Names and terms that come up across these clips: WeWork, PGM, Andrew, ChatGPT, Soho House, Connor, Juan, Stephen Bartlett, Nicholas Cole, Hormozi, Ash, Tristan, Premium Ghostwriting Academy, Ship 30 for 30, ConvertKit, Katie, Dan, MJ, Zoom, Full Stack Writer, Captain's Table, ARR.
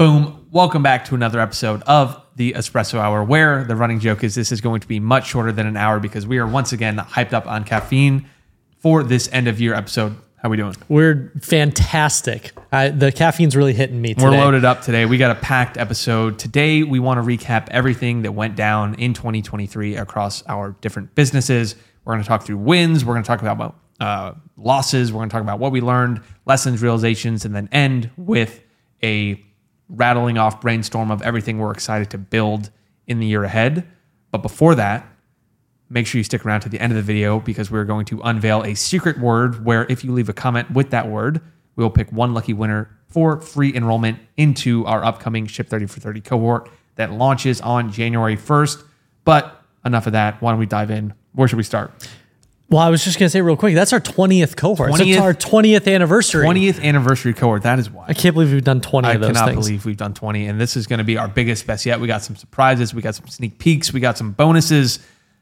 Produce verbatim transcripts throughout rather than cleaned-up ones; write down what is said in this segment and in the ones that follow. Boom. Welcome back to another episode of the Espresso Hour, where the running joke is this is going to be much shorter than an hour because we are once again hyped up on caffeine for this end of year episode. How we doing? We're fantastic. Uh, the caffeine's really hitting me today. We're loaded up today. We got a packed episode. Today, we want to recap everything that went down in twenty twenty-three across our different businesses. We're going to talk through wins. We're going to talk about uh, losses. We're going to talk about what we learned, lessons, realizations, and then end with a rattling off brainstorm of everything we're excited to build in the year ahead. But before that, make sure you stick around to the end of the video because we're going to unveil a secret word where if you leave a comment with that word, we will pick one lucky winner for free enrollment into our upcoming Ship thirty for thirty cohort that launches on January first. But enough of that. Why don't we dive in? Where should we start? Well, I was just going to say real quick, that's our twentieth cohort. twentieth, so it's our twentieth anniversary. twentieth anniversary cohort. That is wild. I can't believe we've done twenty I of those things. I cannot believe we've done twenty. And this is going to be our biggest best yet. We got some surprises. We got some sneak peeks. We got some bonuses.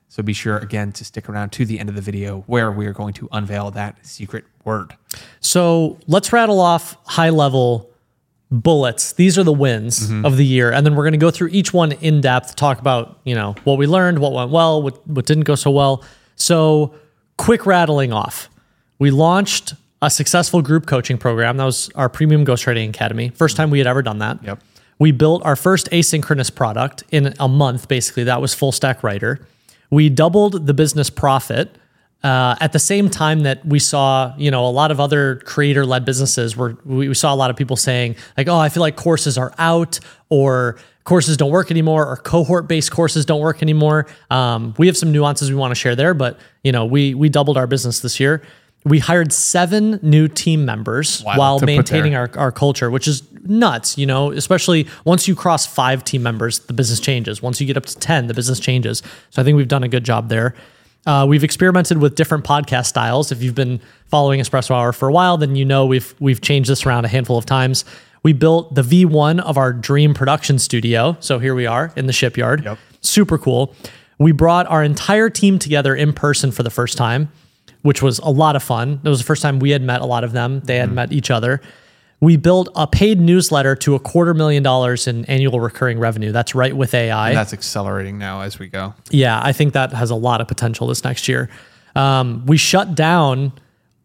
So be sure, again, to stick around to the end of the video where we are going to unveil that secret word. So let's rattle off high-level bullets. These are the wins mm-hmm. of the year. And then we're going to go through each one in depth, talk about, you know, what we learned, what went well, what, what didn't go so well. So quick rattling off. We launched a successful group coaching program. That was our Premium Ghostwriting Academy. First time we had ever done that. Yep. We built our first asynchronous product in a month, basically. That was Full Stack Writer. We doubled the business profit uh, at the same time that we saw, you know, a lot of other creator-led businesses where we saw a lot of people saying like, oh, I feel like courses are out or courses don't work anymore or cohort-based courses don't work anymore. Um, we have some nuances we want to share there, but, you know, we we doubled our business this year. We hired seven new team members wow, while maintaining our, our culture, which is nuts, you know, especially once you cross five team members, the business changes. Once you get up to ten, the business changes. So I think we've done a good job there. Uh, we've experimented with different podcast styles. If you've been following Espresso Hour for a while, then you know we've we've changed this around a handful of times. We built the V one of our dream production studio. So here we are in the shipyard. Yep. Super cool. We brought our entire team together in person for the first time, which was a lot of fun. It was the first time we had met a lot of them. They had mm-hmm. met each other. We built a paid newsletter to a quarter million dollars in annual recurring revenue. That's Write with A I. And that's accelerating now as we go. Yeah, I think that has a lot of potential this next year. Um, we shut down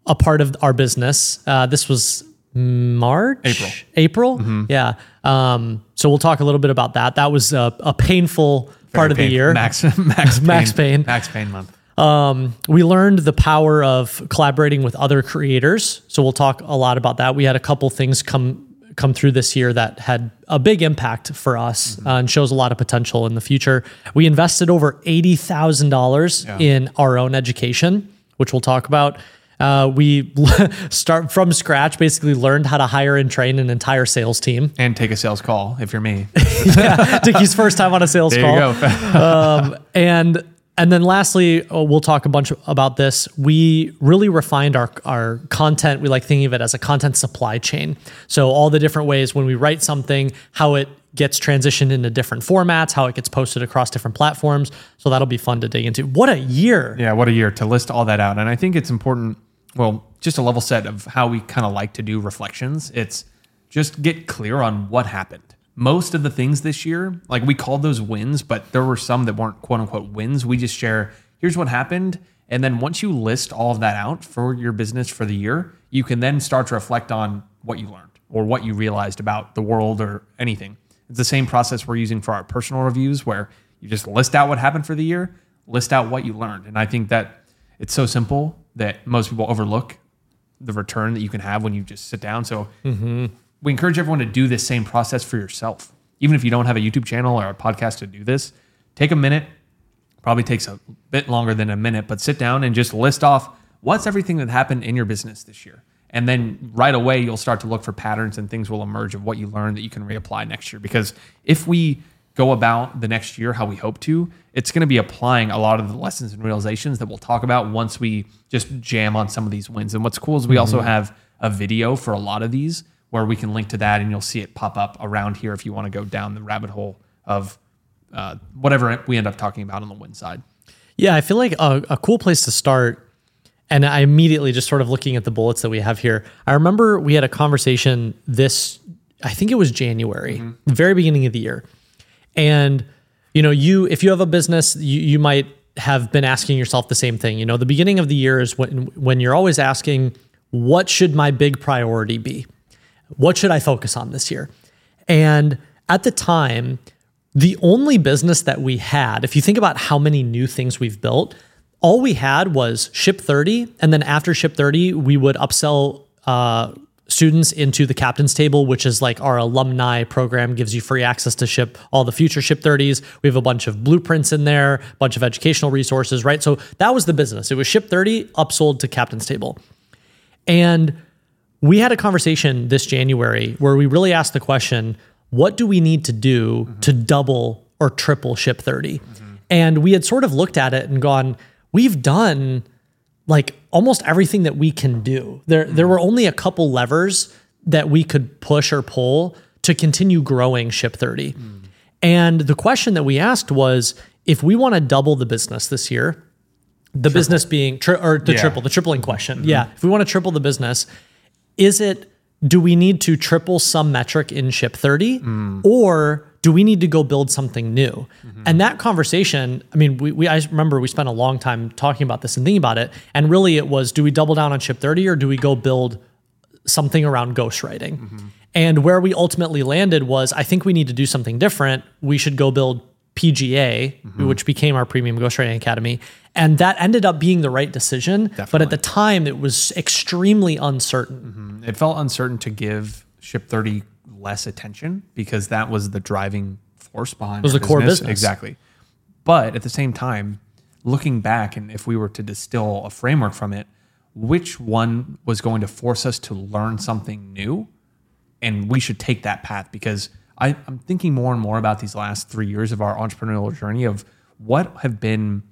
a part of our business. Uh, this was March? April. April? Mm-hmm. Yeah. Um, so we'll talk a little bit about that. That was a, a painful Very part of pain. the year. Max, max, pain, max pain. Max pain month. Um, we learned the power of collaborating with other creators. So we'll talk a lot about that. We had a couple things come, come through this year that had a big impact for us mm-hmm. uh, and shows a lot of potential in the future. We invested over eighty thousand dollars yeah. in our own education, which we'll talk about. Uh, we start from scratch, basically learned how to hire and train an entire sales team. And take a sales call if you're me. yeah, Dickie's first time on a sales there call. There you go. um, and And then lastly, oh, we'll talk a bunch about this. We really refined our, our content. We like thinking of it as a content supply chain. So all the different ways when we write something, how it gets transitioned into different formats, how it gets posted across different platforms. So that'll be fun to dig into. What a year. Yeah, what a year to list all that out. And I think it's important, well, just a level set of how we kind of like to do reflections. It's just get clear on what happened. Most of the things this year, like we called those wins, but there were some that weren't quote unquote wins. We just share, here's what happened. And then once you list all of that out for your business for the year, you can then start to reflect on what you learned or what you realized about the world or anything. It's the same process we're using for our personal reviews where you just list out what happened for the year, list out what you learned. And I think that it's so simple that most people overlook the return that you can have when you just sit down. So mm-hmm. we encourage everyone to do this same process for yourself. Even if you don't have a YouTube channel or a podcast to do this, take a minute, probably takes a bit longer than a minute, but sit down and just list off what's everything that happened in your business this year. And then right away, you'll start to look for patterns and things will emerge of what you learned that you can reapply next year. Because if we go about the next year how we hope to, it's going to be applying a lot of the lessons and realizations that we'll talk about once we just jam on some of these wins. And what's cool is we mm-hmm. also have a video for a lot of these where we can link to that and you'll see it pop up around here if you want to go down the rabbit hole of uh, whatever we end up talking about on the win side. Yeah, I feel like a, a cool place to start, and I immediately just sort of looking at the bullets that we have here, I remember we had a conversation this I think it was January, mm-hmm. the very beginning of the year. And, you know, you, if you have a business, you, you might have been asking yourself the same thing. You know, the beginning of the year is when, when you're always asking, what should my big priority be? What should I focus on this year? And at the time, the only business that we had, if you think about how many new things we've built, all we had was Ship thirty. And then after Ship thirty, we would upsell uh, students into the Captain's Table, which is like our alumni program, gives you free access to Ship, all the future Ship thirties. We have a bunch of blueprints in there, a bunch of educational resources, right? So that was the business. It was Ship thirty upsold to Captain's Table. And we had a conversation this January where we really asked the question, what do we need to do mm-hmm. to double or triple Ship thirty? Mm-hmm. And we had sort of looked at it and gone, we've done like almost everything that we can do. There, mm-hmm. there were only a couple levers that we could push or pull to continue growing Ship thirty. Mm-hmm. And the question that we asked was, if we want to double the business this year, the triple. business being, tri- or the yeah. triple, the tripling question. Mm-hmm. Yeah. If we want to triple the business, is it, do we need to triple some metric in Ship thirty mm. or do we need to go build something new? Mm-hmm. And that conversation, I mean, we, we, I remember we spent a long time talking about this and thinking about it. And really it was, do we double down on Ship thirty or do we go build something around ghostwriting? Mm-hmm. And where we ultimately landed was, I think we need to do something different. We should go build P G A, mm-hmm. which became our Premium Ghostwriting Academy. And that ended up being the right decision. Definitely. But at the time, it was extremely uncertain. Mm-hmm. It felt uncertain to give Ship thirty less attention because that was the driving force behind it. It was the core business. Exactly. But at the same time, looking back, and if we were to distill a framework from it, which one was going to force us to learn something new? And we should take that path because I, I'm thinking more and more about these last three years of our entrepreneurial journey of what have been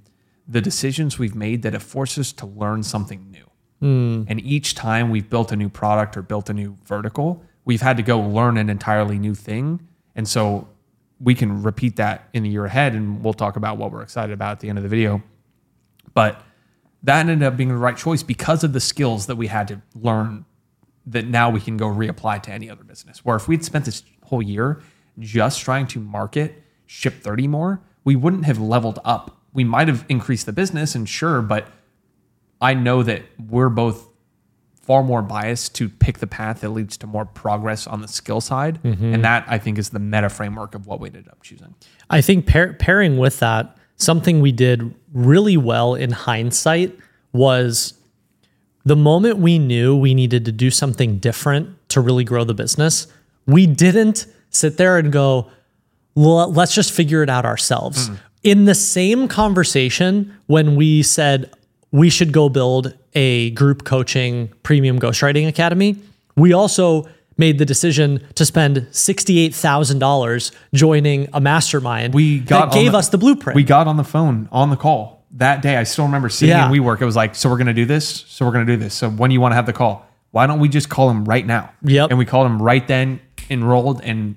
the decisions we've made that have forced us to learn something new. Mm. And each time we've built a new product or built a new vertical, we've had to go learn an entirely new thing. And so we can repeat that in the year ahead, and we'll talk about what we're excited about at the end of the video. But that ended up being the right choice because of the skills that we had to learn that now we can go reapply to any other business. Where if we'd spent this whole year just trying to market Ship thirty more, we wouldn't have leveled up. We might have increased the business, and sure, but I know that we're both far more biased to pick the path that leads to more progress on the skill side. Mm-hmm. And that, I think, is the meta framework of what we ended up choosing. I think pair, pairing with that, something we did really well in hindsight was the moment we knew we needed to do something different to really grow the business, we didn't sit there and go, well, let's just figure it out ourselves. Mm. In the same conversation, when we said we should go build a group coaching Premium Ghostwriting Academy, we also made the decision to spend sixty-eight thousand dollars joining a mastermind we got that gave the, us the blueprint. We got on the phone on the call that day. I still remember sitting yeah. in WeWork. It was like, so we're going to do this. So we're going to do this. So when do you want to have the call? Why don't we just call him right now? Yep. And we called him right then, enrolled, and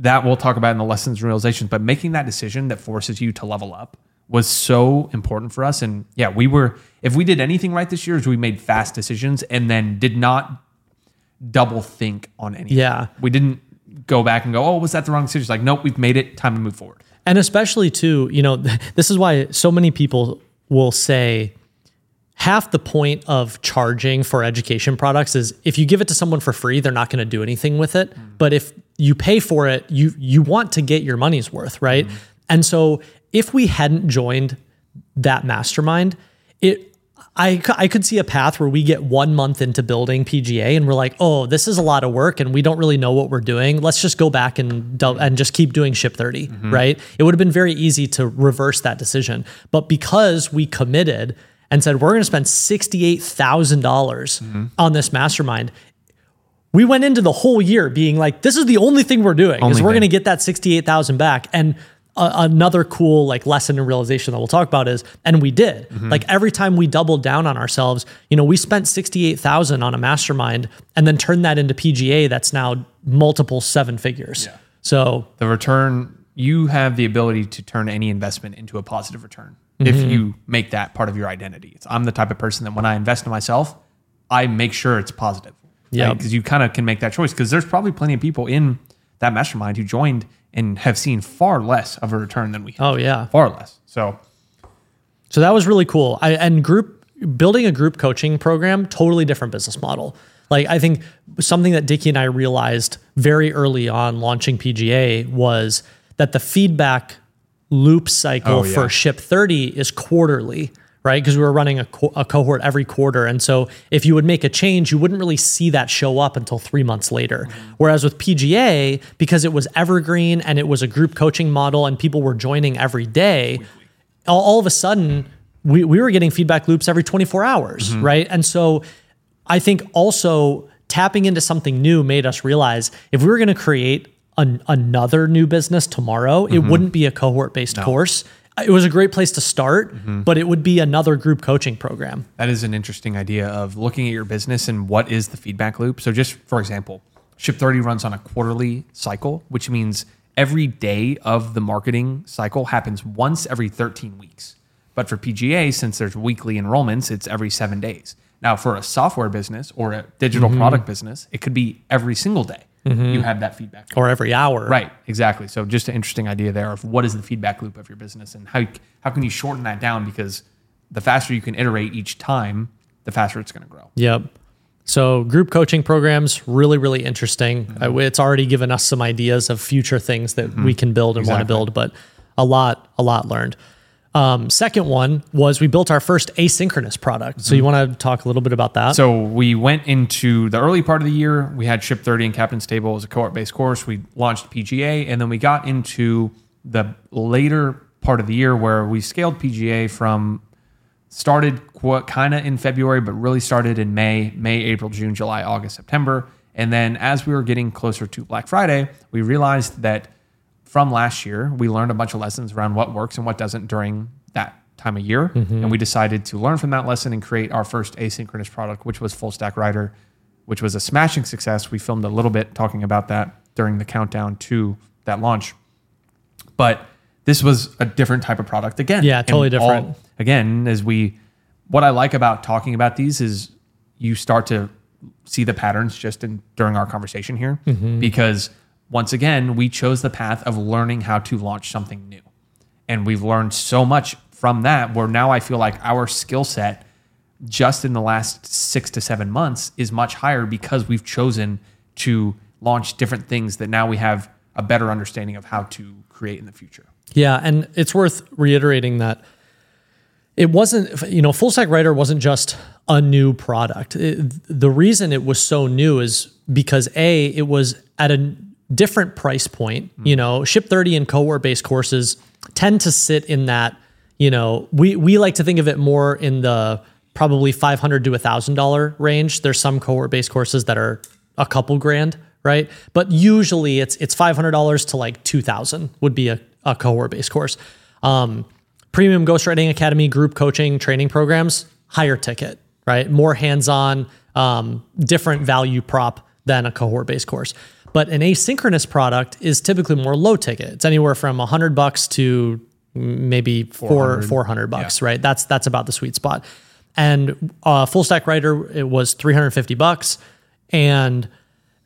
that we'll talk about in the lessons and realizations, but making that decision that forces you to level up was so important for us. And yeah, we were, if we did anything right this year, is we made fast decisions and then did not double think on anything. Yeah. We didn't go back and go, oh, was that the wrong decision? It's like, nope, we've made it, time to move forward. And especially too, you know, this is why so many people will say half the point of charging for education products is if you give it to someone for free, they're not going to do anything with it. Mm. But if you pay for it, you you want to get your money's worth, right? Mm-hmm. And so if we hadn't joined that mastermind, it I, I could see a path where we get one month into building P G A and we're like, oh, this is a lot of work and we don't really know what we're doing. Let's just go back and and just keep doing Ship thirty, mm-hmm. right? It would have been very easy to reverse that decision. But because we committed and said, we're going to spend sixty-eight thousand dollars mm-hmm. on this mastermind, we went into the whole year being like, this is the only thing we're doing only is we're going to get that sixty-eight thousand back. And uh, another cool like lesson and realization that we'll talk about is, and we did mm-hmm. like every time we doubled down on ourselves, you know, we spent sixty-eight thousand on a mastermind and then turned that into P G A. That's now multiple seven figures. Yeah. So the return, you have the ability to turn any investment into a positive return. Mm-hmm. If you make that part of your identity, it's, I'm the type of person that when I invest in myself, I make sure it's positive. Yeah. Because like, you kind of can make that choice, because there's probably plenty of people in that mastermind who joined and have seen far less of a return than we have. Oh, yeah. Far less. So so that was really cool. I, and group building a group coaching program, totally different business model. Like, I think something that Dickie and I realized very early on launching P G A was that the feedback loop cycle oh, yeah. for Ship thirty is quarterly, right? Because we were running a, co- a cohort every quarter. And so if you would make a change, you wouldn't really see that show up until three months later. Mm-hmm. Whereas with P G A, because it was evergreen and it was a group coaching model and people were joining every day, all, all of a sudden we, we were getting feedback loops every twenty-four hours, mm-hmm. right? And so I think also tapping into something new made us realize if we were going to create an, another new business tomorrow, mm-hmm. it wouldn't be a cohort-based no. course. It was a great place to start, mm-hmm. but it would be another group coaching program. That is an interesting idea of looking at your business and what is the feedback loop. So just for example, Ship thirty runs on a quarterly cycle, which means every day of the marketing cycle happens once every thirteen weeks. But for P G A, since there's weekly enrollments, it's every seven days. Now for a software business or a digital mm-hmm. product business, it could be every single day. Mm-hmm. You have that feedback loop. Or every hour. Right, exactly. So just an interesting idea there of what is the feedback loop of your business and how how can you shorten that down, because the faster you can iterate each time, the faster it's going to grow. Yep. So group coaching programs, really, really interesting. Mm-hmm. It's already given us some ideas of future things that mm-hmm. we can build and exactly. want to build, but a lot, a lot learned. Um, second one was we built our first asynchronous product. So you want to talk a little bit about that? So we went into the early part of the year. We had Ship thirty and Captain's Table as a cohort-based course. We launched P G A, and then we got into the later part of the year where we scaled P G A from started kind of in February, but really started in May, May, April, June, July, August, September. And then as we were getting closer to Black Friday, we realized that from last year, we learned a bunch of lessons around what works and what doesn't during that time of year. Mm-hmm. And we decided to learn from that lesson and create our first asynchronous product, which was Full Stack Writer, which was a smashing success. We filmed a little bit talking about that during the countdown to that launch. But this was a different type of product again. Yeah, totally and different. All, again, as we, what I like about talking about these is you start to see the patterns just in during our conversation here, mm-hmm. because once again, we chose the path of learning how to launch something new. And we've learned so much from that, where now I feel like our skill set just in the last six to seven months is much higher because we've chosen to launch different things that now we have a better understanding of how to create in the future. Yeah, and it's worth reiterating that it wasn't, you know, Full Stack Writer wasn't just a new product. It, the reason it was so new is because A, it was at a different price point. You know, Ship thirty and cohort-based courses tend to sit in that, you know, we, we like to think of it more in the probably five hundred dollars to one thousand dollars range. There's some cohort-based courses that are a couple grand, right? But usually it's it's five hundred dollars to like two thousand dollars would be a, a cohort-based course. Um, Premium Ghostwriting Academy, group coaching, training programs, higher ticket, right? More hands-on, um, different value prop than a cohort-based course. But an asynchronous product is typically more low ticket. It's anywhere from a hundred bucks to maybe four four hundred bucks, yeah. right? That's that's about the sweet spot. And uh, Full Stack Writer, it was three hundred fifty bucks, and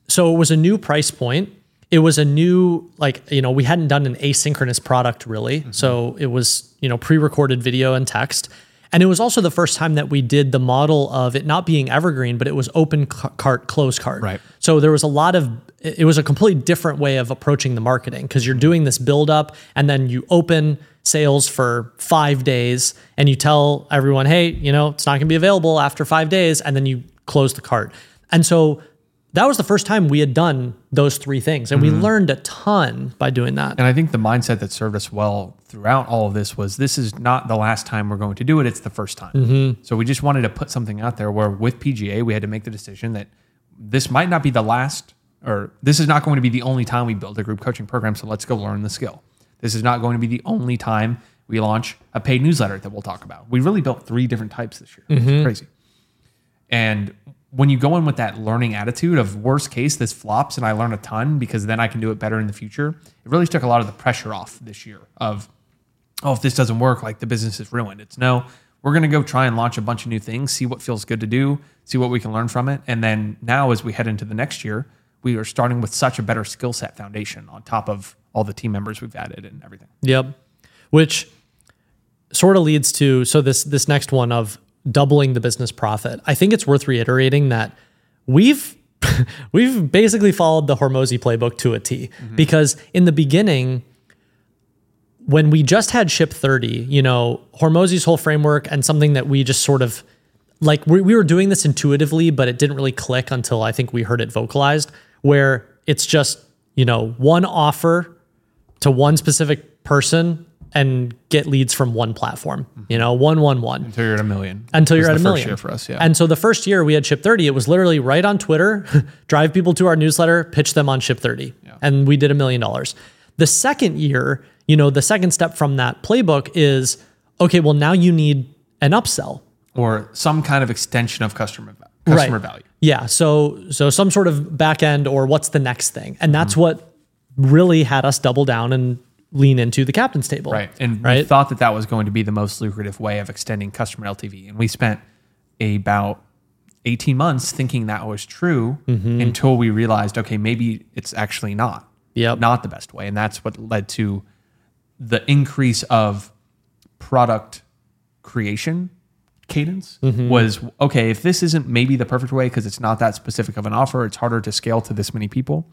so it was a new price point. It was a new, like, you know, we hadn't done an asynchronous product really, mm-hmm. so it was, you know, pre-recorded video and text. And it was also the first time that we did the model of it not being evergreen, but it was open cart, close cart. Right. So there was a lot of, it was a completely different way of approaching the marketing, because you're doing this build up and then you open sales for five days and you tell everyone, hey, you know, it's not going to be available after five days. And then you close the cart. And so that was the first time we had done those three things. And mm-hmm. we learned a ton by doing that. And I think the mindset that served us well throughout all of this was, this is not the last time we're going to do it. It's the first time. Mm-hmm. So we just wanted to put something out there where with P G A, we had to make the decision that this might not be the last, or this is not going to be the only time we build a group coaching program. So let's go learn the skill. This is not going to be the only time we launch a paid newsletter that we'll talk about. We really built three different types this year. Mm-hmm. It's crazy. And when you go in with that learning attitude of worst case, this flops and I learn a ton because then I can do it better in the future, it really took a lot of the pressure off this year of, oh, if this doesn't work, like the business is ruined. It's no, we're going to go try and launch a bunch of new things, see what feels good to do, see what we can learn from it. And then now as we head into the next year, we are starting with such a better skill set foundation on top of all the team members we've added and everything. Yep. Which sort of leads to, so this this next one of doubling the business profit. I think it's worth reiterating that we've we've basically followed the Hormozi playbook to a T, mm-hmm. because in the beginning, when we just had Ship thirty, you know, Hormozi's whole framework and something that we just sort of, like we, we were doing this intuitively, but it didn't really click until I think we heard it vocalized, where it's just, you know, one offer to one specific person and get leads from one platform, you know, one, one, one. Until you're at a million. Until you're at a million. First year for us, yeah. And so the first year we had Ship thirty, it was literally right on Twitter, drive people to our newsletter, pitch them on Ship thirty. Yeah. And we did a million dollars. The second year, you know, the second step from that playbook is, okay, well now you need an upsell. Or some kind of extension of customer customer right. value. Yeah, so so some sort of back end or what's the next thing. And that's mm-hmm. what really had us double down and lean into the captain's table. Right, and right? we thought that that was going to be the most lucrative way of extending customer L T V. And we spent about eighteen months thinking that was true mm-hmm. until we realized, okay, maybe it's actually not, yep. not the best way. And that's what led to the increase of product creation cadence mm-hmm. was, okay, if this isn't maybe the perfect way because it's not that specific of an offer, it's harder to scale to this many people,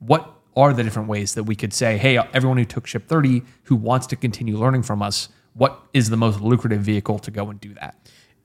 what are the different ways that we could say, hey, everyone who took Ship thirty who wants to continue learning from us, what is the most lucrative vehicle to go and do that?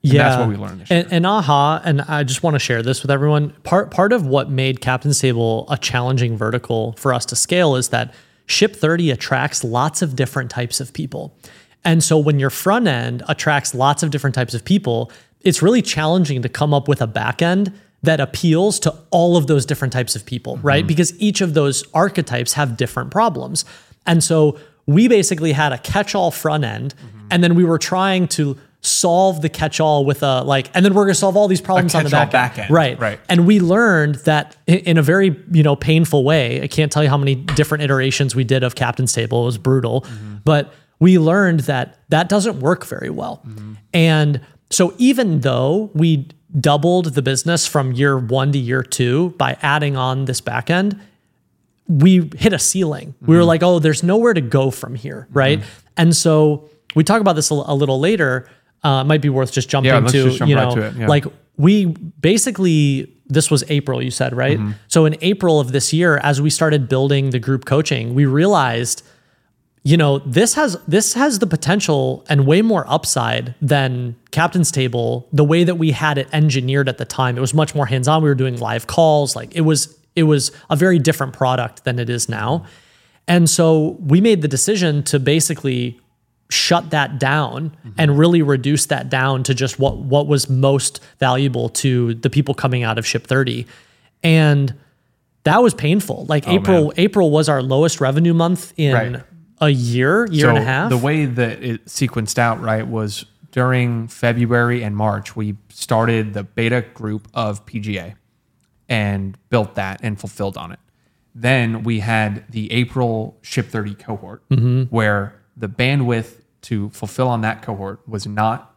And yeah, that's what we learned this year. And, and aha, and I just want to share this with everyone. Part part of what made Captain's Table a challenging vertical for us to scale is that Ship thirty attracts lots of different types of people. And so when your front end attracts lots of different types of people, it's really challenging to come up with a back end that appeals to all of those different types of people, mm-hmm. right? Because each of those archetypes have different problems. And so we basically had a catch-all front end, mm-hmm. and then we were trying to solve the catch-all with a like, and then we're going to solve all these problems on the back end. back end. Right. Right. And we learned that in a very, you know, painful way, I can't tell you how many different iterations we did of Captain's Table. It was brutal, mm-hmm. but we learned that that doesn't work very well. Mm-hmm. And so even though we doubled the business from year one to year two by adding on this back end, we hit a ceiling. Mm-hmm. We were like, oh, there's nowhere to go from here, right? Mm-hmm. And so we talk about this a, a little later. Uh, it might be worth just jumping yeah, let's to, just jump you know, right to it. Yeah. Like we basically, this was April, you said, right? Mm-hmm. So in April of this year, as we started building the group coaching, we realized, you know, this has this has the potential and way more upside than Captain's Table, the way that we had it engineered at the time. It was much more hands-on. We were doing live calls. Like it was it was a very different product than it is now. And so we made the decision to basically shut that down mm-hmm. and really reduce that down to just what what was most valuable to the people coming out of Ship thirty. And that was painful. Like oh, April, man. April was our lowest revenue month in right. a year, year so and a half. The way that it sequenced out, right, was during February and March, we started the beta group of P G A and built that and fulfilled on it. Then we had the April Ship thirty cohort mm-hmm. where the bandwidth to fulfill on that cohort was not,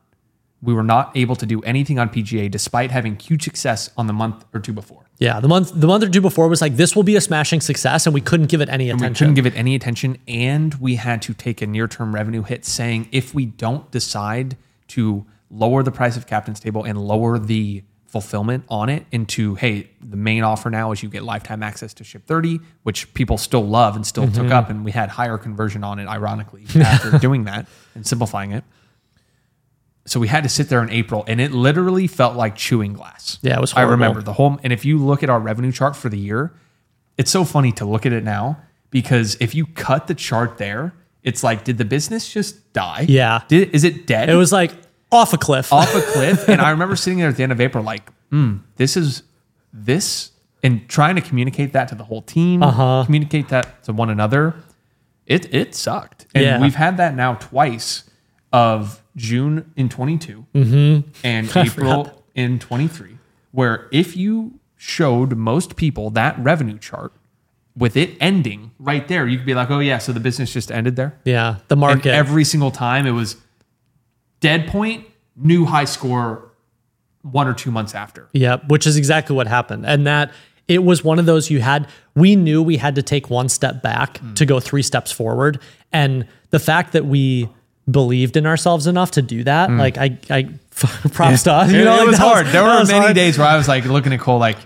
we were not able to do anything on P G A despite having huge success on the month or two before. Yeah, the month the month or two before was like, this will be a smashing success, and we couldn't give it any attention. And we couldn't give it any attention, and we had to take a near-term revenue hit saying, if we don't decide to lower the price of Captain's Table and lower the fulfillment on it into, hey, the main offer now is you get lifetime access to Ship thirty, which people still love and still mm-hmm. took up, and we had higher conversion on it, ironically, after doing that and simplifying it. So we had to sit there in April, and it literally felt like chewing glass. Yeah, it was horrible. I remember the whole, and if you look at our revenue chart for the year, it's so funny to look at it now, because if you cut the chart there, it's like, did the business just die? Yeah. Did, is it dead? It was like off a cliff. Off a cliff. And I remember sitting there at the end of April like, hmm, this is this, and trying to communicate that to the whole team, uh-huh. communicate that to one another. It, it sucked. And yeah. we've had that now twice of June in twenty-two mm-hmm. and April in twenty-three, where if you showed most people that revenue chart with it ending right there, you could be like, oh yeah, so the business just ended there. Yeah, the market. And every single time it was dead point, new high score one or two months after. Yeah, which is exactly what happened. And that it was one of those you had, we knew we had to take one step back mm. to go three steps forward. And the fact that we believed in ourselves enough to do that, mm. like I, I props yeah. to us. You it, know, it like was hard. Was, there were many hard. days where I was like looking at Cole like,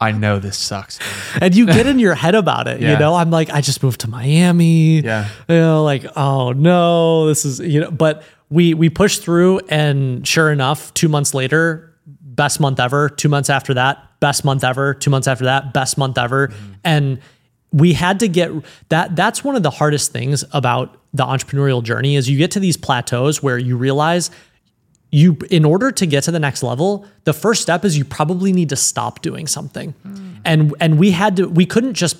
I know this sucks. And you get in your head about it, yeah. you know? I'm like, I just moved to Miami. Yeah. You know, like, oh no, this is, you know, but we we pushed through, and sure enough, two months later, best month ever, two months after that, best month ever, two months after that, best month ever. Mm-hmm. And we had to get that. That's one of the hardest things about the entrepreneurial journey is you get to these plateaus where you realize you, in order to get to the next level, the first step is you probably need to stop doing something. Mm. And, and we had to, we couldn't just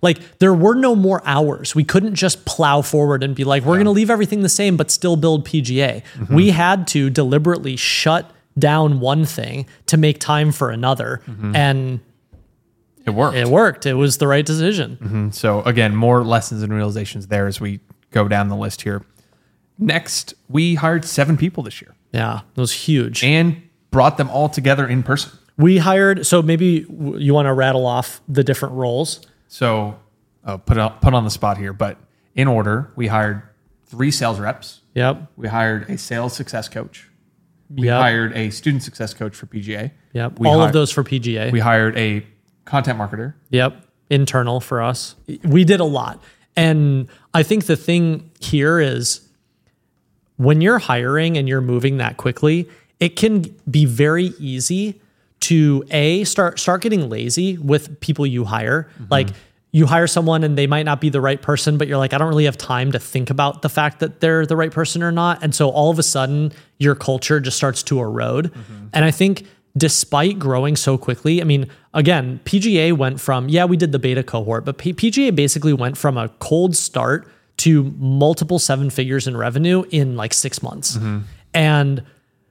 like, there were no more hours. We couldn't just plow forward and be like, we're yeah. going to leave everything the same, but still build P G A. Mm-hmm. We had to deliberately shut down one thing to make time for another. Mm-hmm. And it worked. It worked. It was the right decision. Mm-hmm. So again, more lessons and realizations there as we go down the list here. Next, we hired seven people this year. Yeah, it was huge. And brought them all together in person. We hired, so maybe you want to rattle off the different roles. So uh, put, on, put on the spot here, but in order, we hired three sales reps. Yep. We hired a sales success coach. We yep. hired a student success coach for P G A. Yep. We all hired, of those for P G A. We hired a content marketer. Yep. Internal for us. We did a lot. And I think the thing here is when you're hiring and you're moving that quickly, it can be very easy to A, start start getting lazy with people you hire. Mm-hmm. Like you hire someone and they might not be the right person, but you're like, I don't really have time to think about the fact that they're the right person or not. And so all of a sudden your culture just starts to erode. Mm-hmm. And I think despite growing so quickly, I mean, again, P G A went from, yeah, we did the beta cohort, but P- PGA basically went from a cold start to multiple seven figures in revenue in like six months. Mm-hmm. And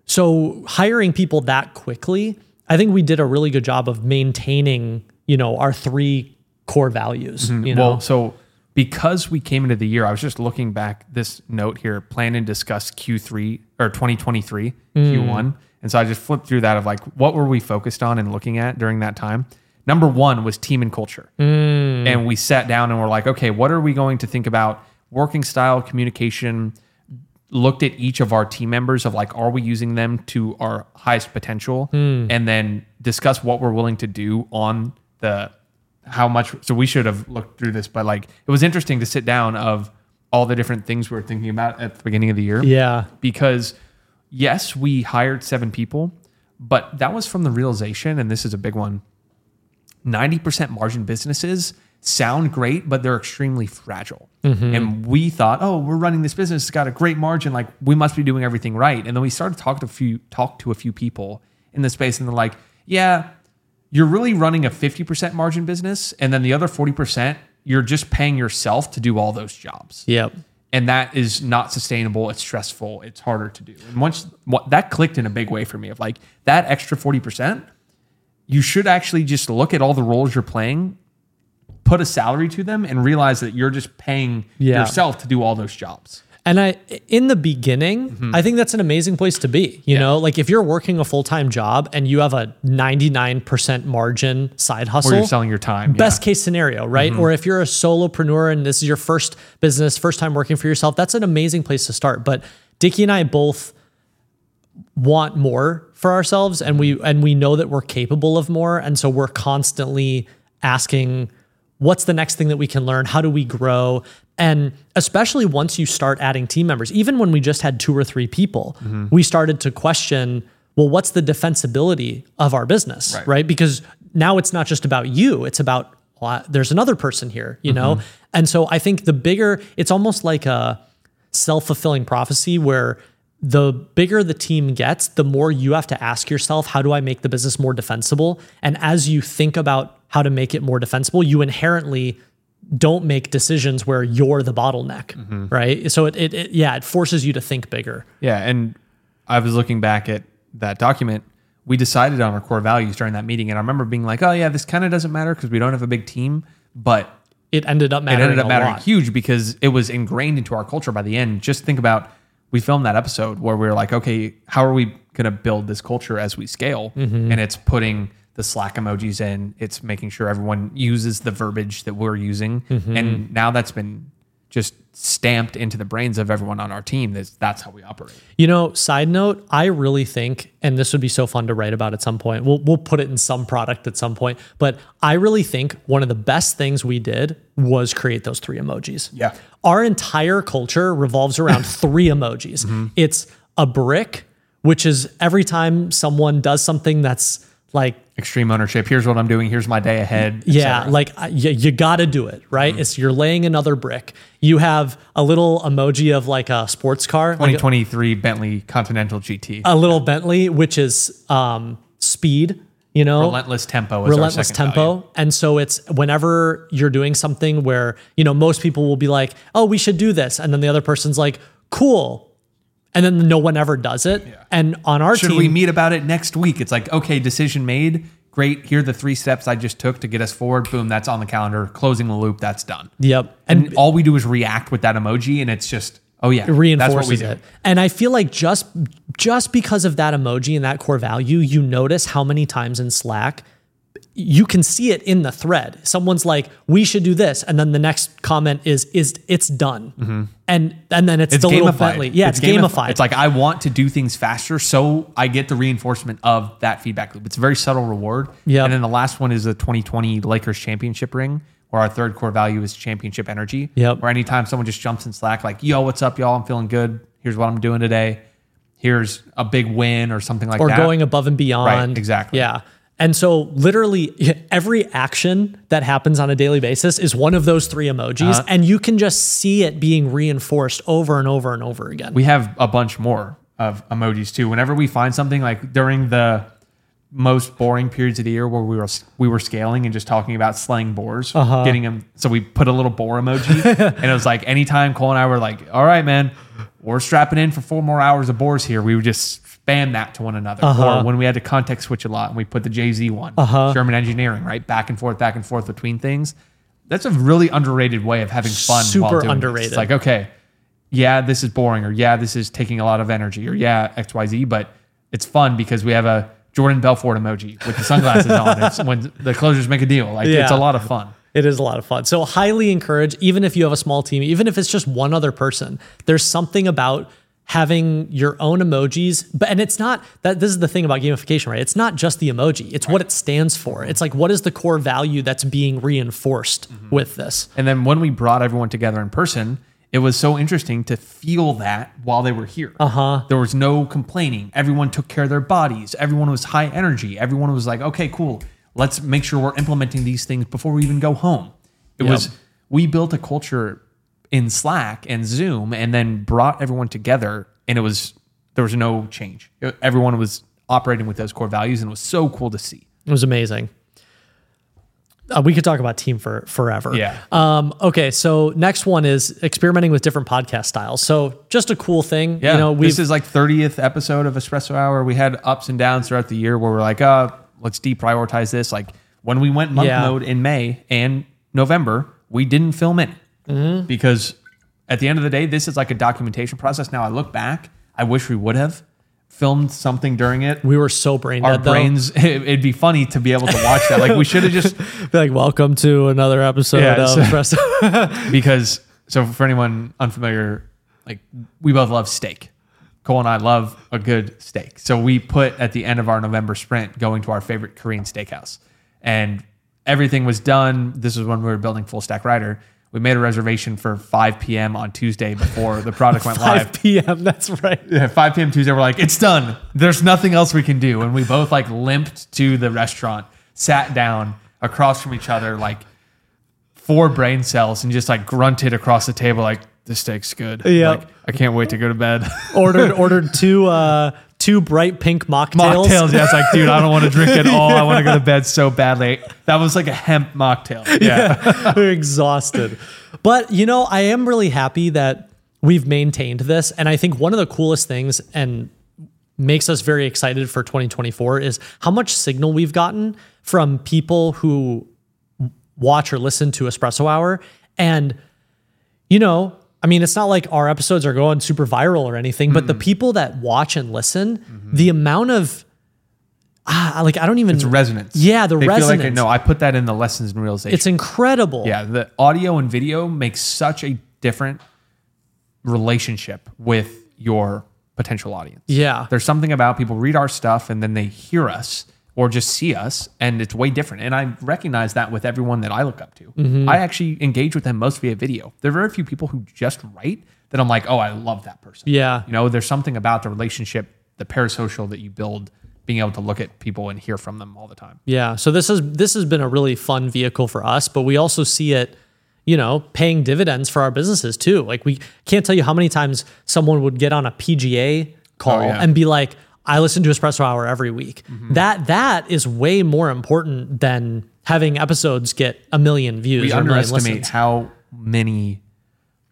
so hiring people that quickly, I think we did a really good job of maintaining, you know, our three core values. Mm-hmm. You know? Well, so because we came into the year, I was just looking back this note here, plan and discuss Q three or twenty twenty-three, mm. Q one. And so I just flipped through that of like, what were we focused on and looking at during that time? Number one was team and culture. Mm. And we sat down and we're like, okay, what are we going to think about? Working style, communication, looked at each of our team members of like, are we using them to our highest potential? Mm. And then discuss what we're willing to do on the, how much. So we should have looked through this, but like, it was interesting to sit down of all the different things we were thinking about at the beginning of the year. Yeah. Because yes, we hired seven people, but that was from the realization, and this is a big one, ninety percent margin businesses sound great, but they're extremely fragile. Mm-hmm. And we thought, oh, we're running this business, it's got a great margin, like we must be doing everything right. And then we started talking to a few, talk to a few people in the space, and they're like, yeah, you're really running a fifty percent margin business, and then the other forty percent, you're just paying yourself to do all those jobs. Yep. And that is not sustainable. It's stressful. It's harder to do. And once that clicked in a big way for me of like that extra forty percent, you should actually just look at all the roles you're playing, put a salary to them, and realize that you're just paying yeah. yourself to do all those jobs. And I, in the beginning, mm-hmm. I think that's an amazing place to be. You yeah. know, like if you're working a full-time job and you have a ninety-nine percent margin side hustle, or you're selling your time, best yeah. case scenario, right? Mm-hmm. Or if you're a solopreneur and this is your first business, first time working for yourself, that's an amazing place to start. But Dickie and I both want more for ourselves, and we, and we know that we're capable of more. And so we're constantly asking, what's the next thing that we can learn? How do we grow? And especially once you start adding team members, even when we just had two or three people, mm-hmm. we started to question, well, what's the defensibility of our business, right? right? Because now it's not just about you, it's about, well, there's another person here, you mm-hmm. know? And so I think the bigger, it's almost like a self-fulfilling prophecy where the bigger the team gets, the more you have to ask yourself, how do I make the business more defensible? And as you think about how to make it more defensible, you inherently don't make decisions where you're the bottleneck, mm-hmm. right? So it, it, it, yeah, it forces you to think bigger. Yeah, and I was looking back at that document. We decided on our core values during that meeting, and I remember being like, oh yeah, this kind of doesn't matter because we don't have a big team, but it ended up mattering, it ended up mattering huge because it was ingrained into our culture by the end. Just think about we filmed that episode where we were like, okay, how are we going to build this culture as we scale? Mm-hmm. And it's putting the Slack emojis in. It's making sure everyone uses the verbiage that we're using. Mm-hmm. And now that's been just stamped into the brains of everyone on our team. That's, that's how we operate. You know, side note, I really think, and this would be so fun to write about at some point, we'll we'll put it in some product at some point, but I really think one of the best things we did was create those three emojis. Yeah. Our entire culture revolves around three emojis. Mm-hmm. It's a brick, which is every time someone does something that's like extreme ownership. Here's what I'm doing. Here's my day ahead. Yeah. Like you, you got to do it, right? Mm-hmm. It's you're laying another brick. You have a little emoji of like a sports car. twenty twenty-three like a, Bentley Continental G T. A little yeah. Bentley, which is um, speed, you know. Relentless tempo is Relentless our second tempo. Value. And so it's whenever you're doing something where, you know, most people will be like, oh, we should do this. And then the other person's like, cool. And then no one ever does it. Yeah. And on our Should team... Should we meet about it next week? It's like, okay, decision made. Great. Here are the three steps I just took to get us forward. Boom, that's on the calendar. Closing the loop, that's done. Yep. And, and all we do is react with that emoji, and it's just, oh yeah, it reinforces that's what we do. It. And I feel like just just because of that emoji and that core value, you notice how many times in Slack... you can see it in the thread. Someone's like, we should do this. And then the next comment is, is it's done. Mm-hmm. And and then it's, it's the gamified. Little Bentley. Yeah, it's, it's gamified. gamified. It's like, I want to do things faster so I get the reinforcement of that feedback loop. It's a very subtle reward. Yep. And then the last one is the twenty twenty Lakers championship ring, where our third core value is championship energy. Yep. Where anytime someone just jumps in Slack like, yo, what's up, y'all? I'm feeling good. Here's what I'm doing today. Here's a big win or something like or that. Or going above and beyond. Right, exactly. Yeah. And so literally every action that happens on a daily basis is one of those three emojis, uh-huh. and you can just see it being reinforced over and over and over again. We have a bunch more of emojis too. Whenever we find something, like during the most boring periods of the year where we were we were scaling and just talking about slaying boars, uh-huh. getting them, so we put a little boar emoji, and it was like anytime Cole and I were like, all right, man, we're strapping in for four more hours of boars here, we would just... spam that to one another. Uh-huh. Or when we had to context switch a lot and we put the Jay Z one, uh-huh. German engineering, right? Back and forth, back and forth between things. That's a really underrated way of having fun. Super while doing underrated. This. It's like, okay, yeah, this is boring, or yeah, this is taking a lot of energy, or yeah, X, Y, Z, but it's fun because we have a Jordan Belfort emoji with the sunglasses on. It's when the closures make a deal. Like yeah. It's a lot of fun. It is a lot of fun. So highly encourage, even if you have a small team, even if it's just one other person, there's something about having your own emojis, but and it's not that this is the thing about gamification, right? It's not just the emoji, it's right. what it stands for. It's like, what is the core value that's being reinforced mm-hmm. with this? And then when we brought everyone together in person, it was so interesting to feel that while they were here. Uh-huh. There was no complaining. Everyone took care of their bodies. Everyone was high energy. Everyone was like, okay, cool. Let's make sure we're implementing these things before we even go home. It yep. was, we built a culture in Slack and Zoom and then brought everyone together, and it was, there was no change. It, everyone was operating with those core values, and it was so cool to see. It was amazing. Uh, we could talk about team for forever. Yeah. Um, okay. So next one is experimenting with different podcast styles. So just a cool thing. Yeah. You know, this is like thirtieth episode of Espresso Hour. We had ups and downs throughout the year where we're like, uh, let's deprioritize this. Like when we went month yeah. mode in May and November, we didn't film it. Mm-hmm. Because at the end of the day, this is like a documentation process. Now I look back, I wish we would have filmed something during it. We were so brain dead. Our though. brains, it, it'd be funny to be able to watch that. Like we should have just be like, welcome to another episode yeah, of Espresso. Because so for anyone unfamiliar, like we both love steak. Cole and I love a good steak. So we put at the end of our November sprint going to our favorite Korean steakhouse, and everything was done. This is when we were building Full Stack Writer. We made a reservation for five p.m. on Tuesday before the product went live. five p.m. That's right. Yeah, five p.m. Tuesday. We're like, it's done. There's nothing else we can do. And we both like limped to the restaurant, sat down across from each other, like four brain cells, and just like grunted across the table, like this steak's good. Yeah, like, I can't wait to go to bed. ordered ordered two uh, two bright pink mocktails. Mocktails. Yeah, it's like, dude, I don't want to drink at all. Yeah. I want to go to bed so badly. That was like a hemp mocktail. Yeah, yeah. We're exhausted. But you know, I am really happy that we've maintained this. And I think one of the coolest things and makes us very excited for twenty twenty-four is how much signal we've gotten from people who watch or listen to Espresso Hour. And you know, I mean, it's not like our episodes are going super viral or anything, but mm. the people that watch and listen, mm-hmm. the amount of, ah, like, I don't even... It's resonance. Yeah, the they resonance. Feel like, no, I put that in the lessons and realization. It's incredible. Yeah, the audio and video makes such a different relationship with your potential audience. Yeah. There's something about people read our stuff and then they hear us or just see us, and it's way different. And I recognize that with everyone that I look up to. Mm-hmm. I actually engage with them most via video. There are very few people who just write that I'm like, oh, I love that person. Yeah. You know, there's something about the relationship, the parasocial that you build, being able to look at people and hear from them all the time. Yeah. So this is this has been a really fun vehicle for us, but we also see it, you know, paying dividends for our businesses too. Like, we can't tell you how many times someone would get on a P G A call oh, yeah. and be like, I listen to Espresso Hour every week. Mm-hmm. That that is way more important than having episodes get a million views. We or underestimate how many.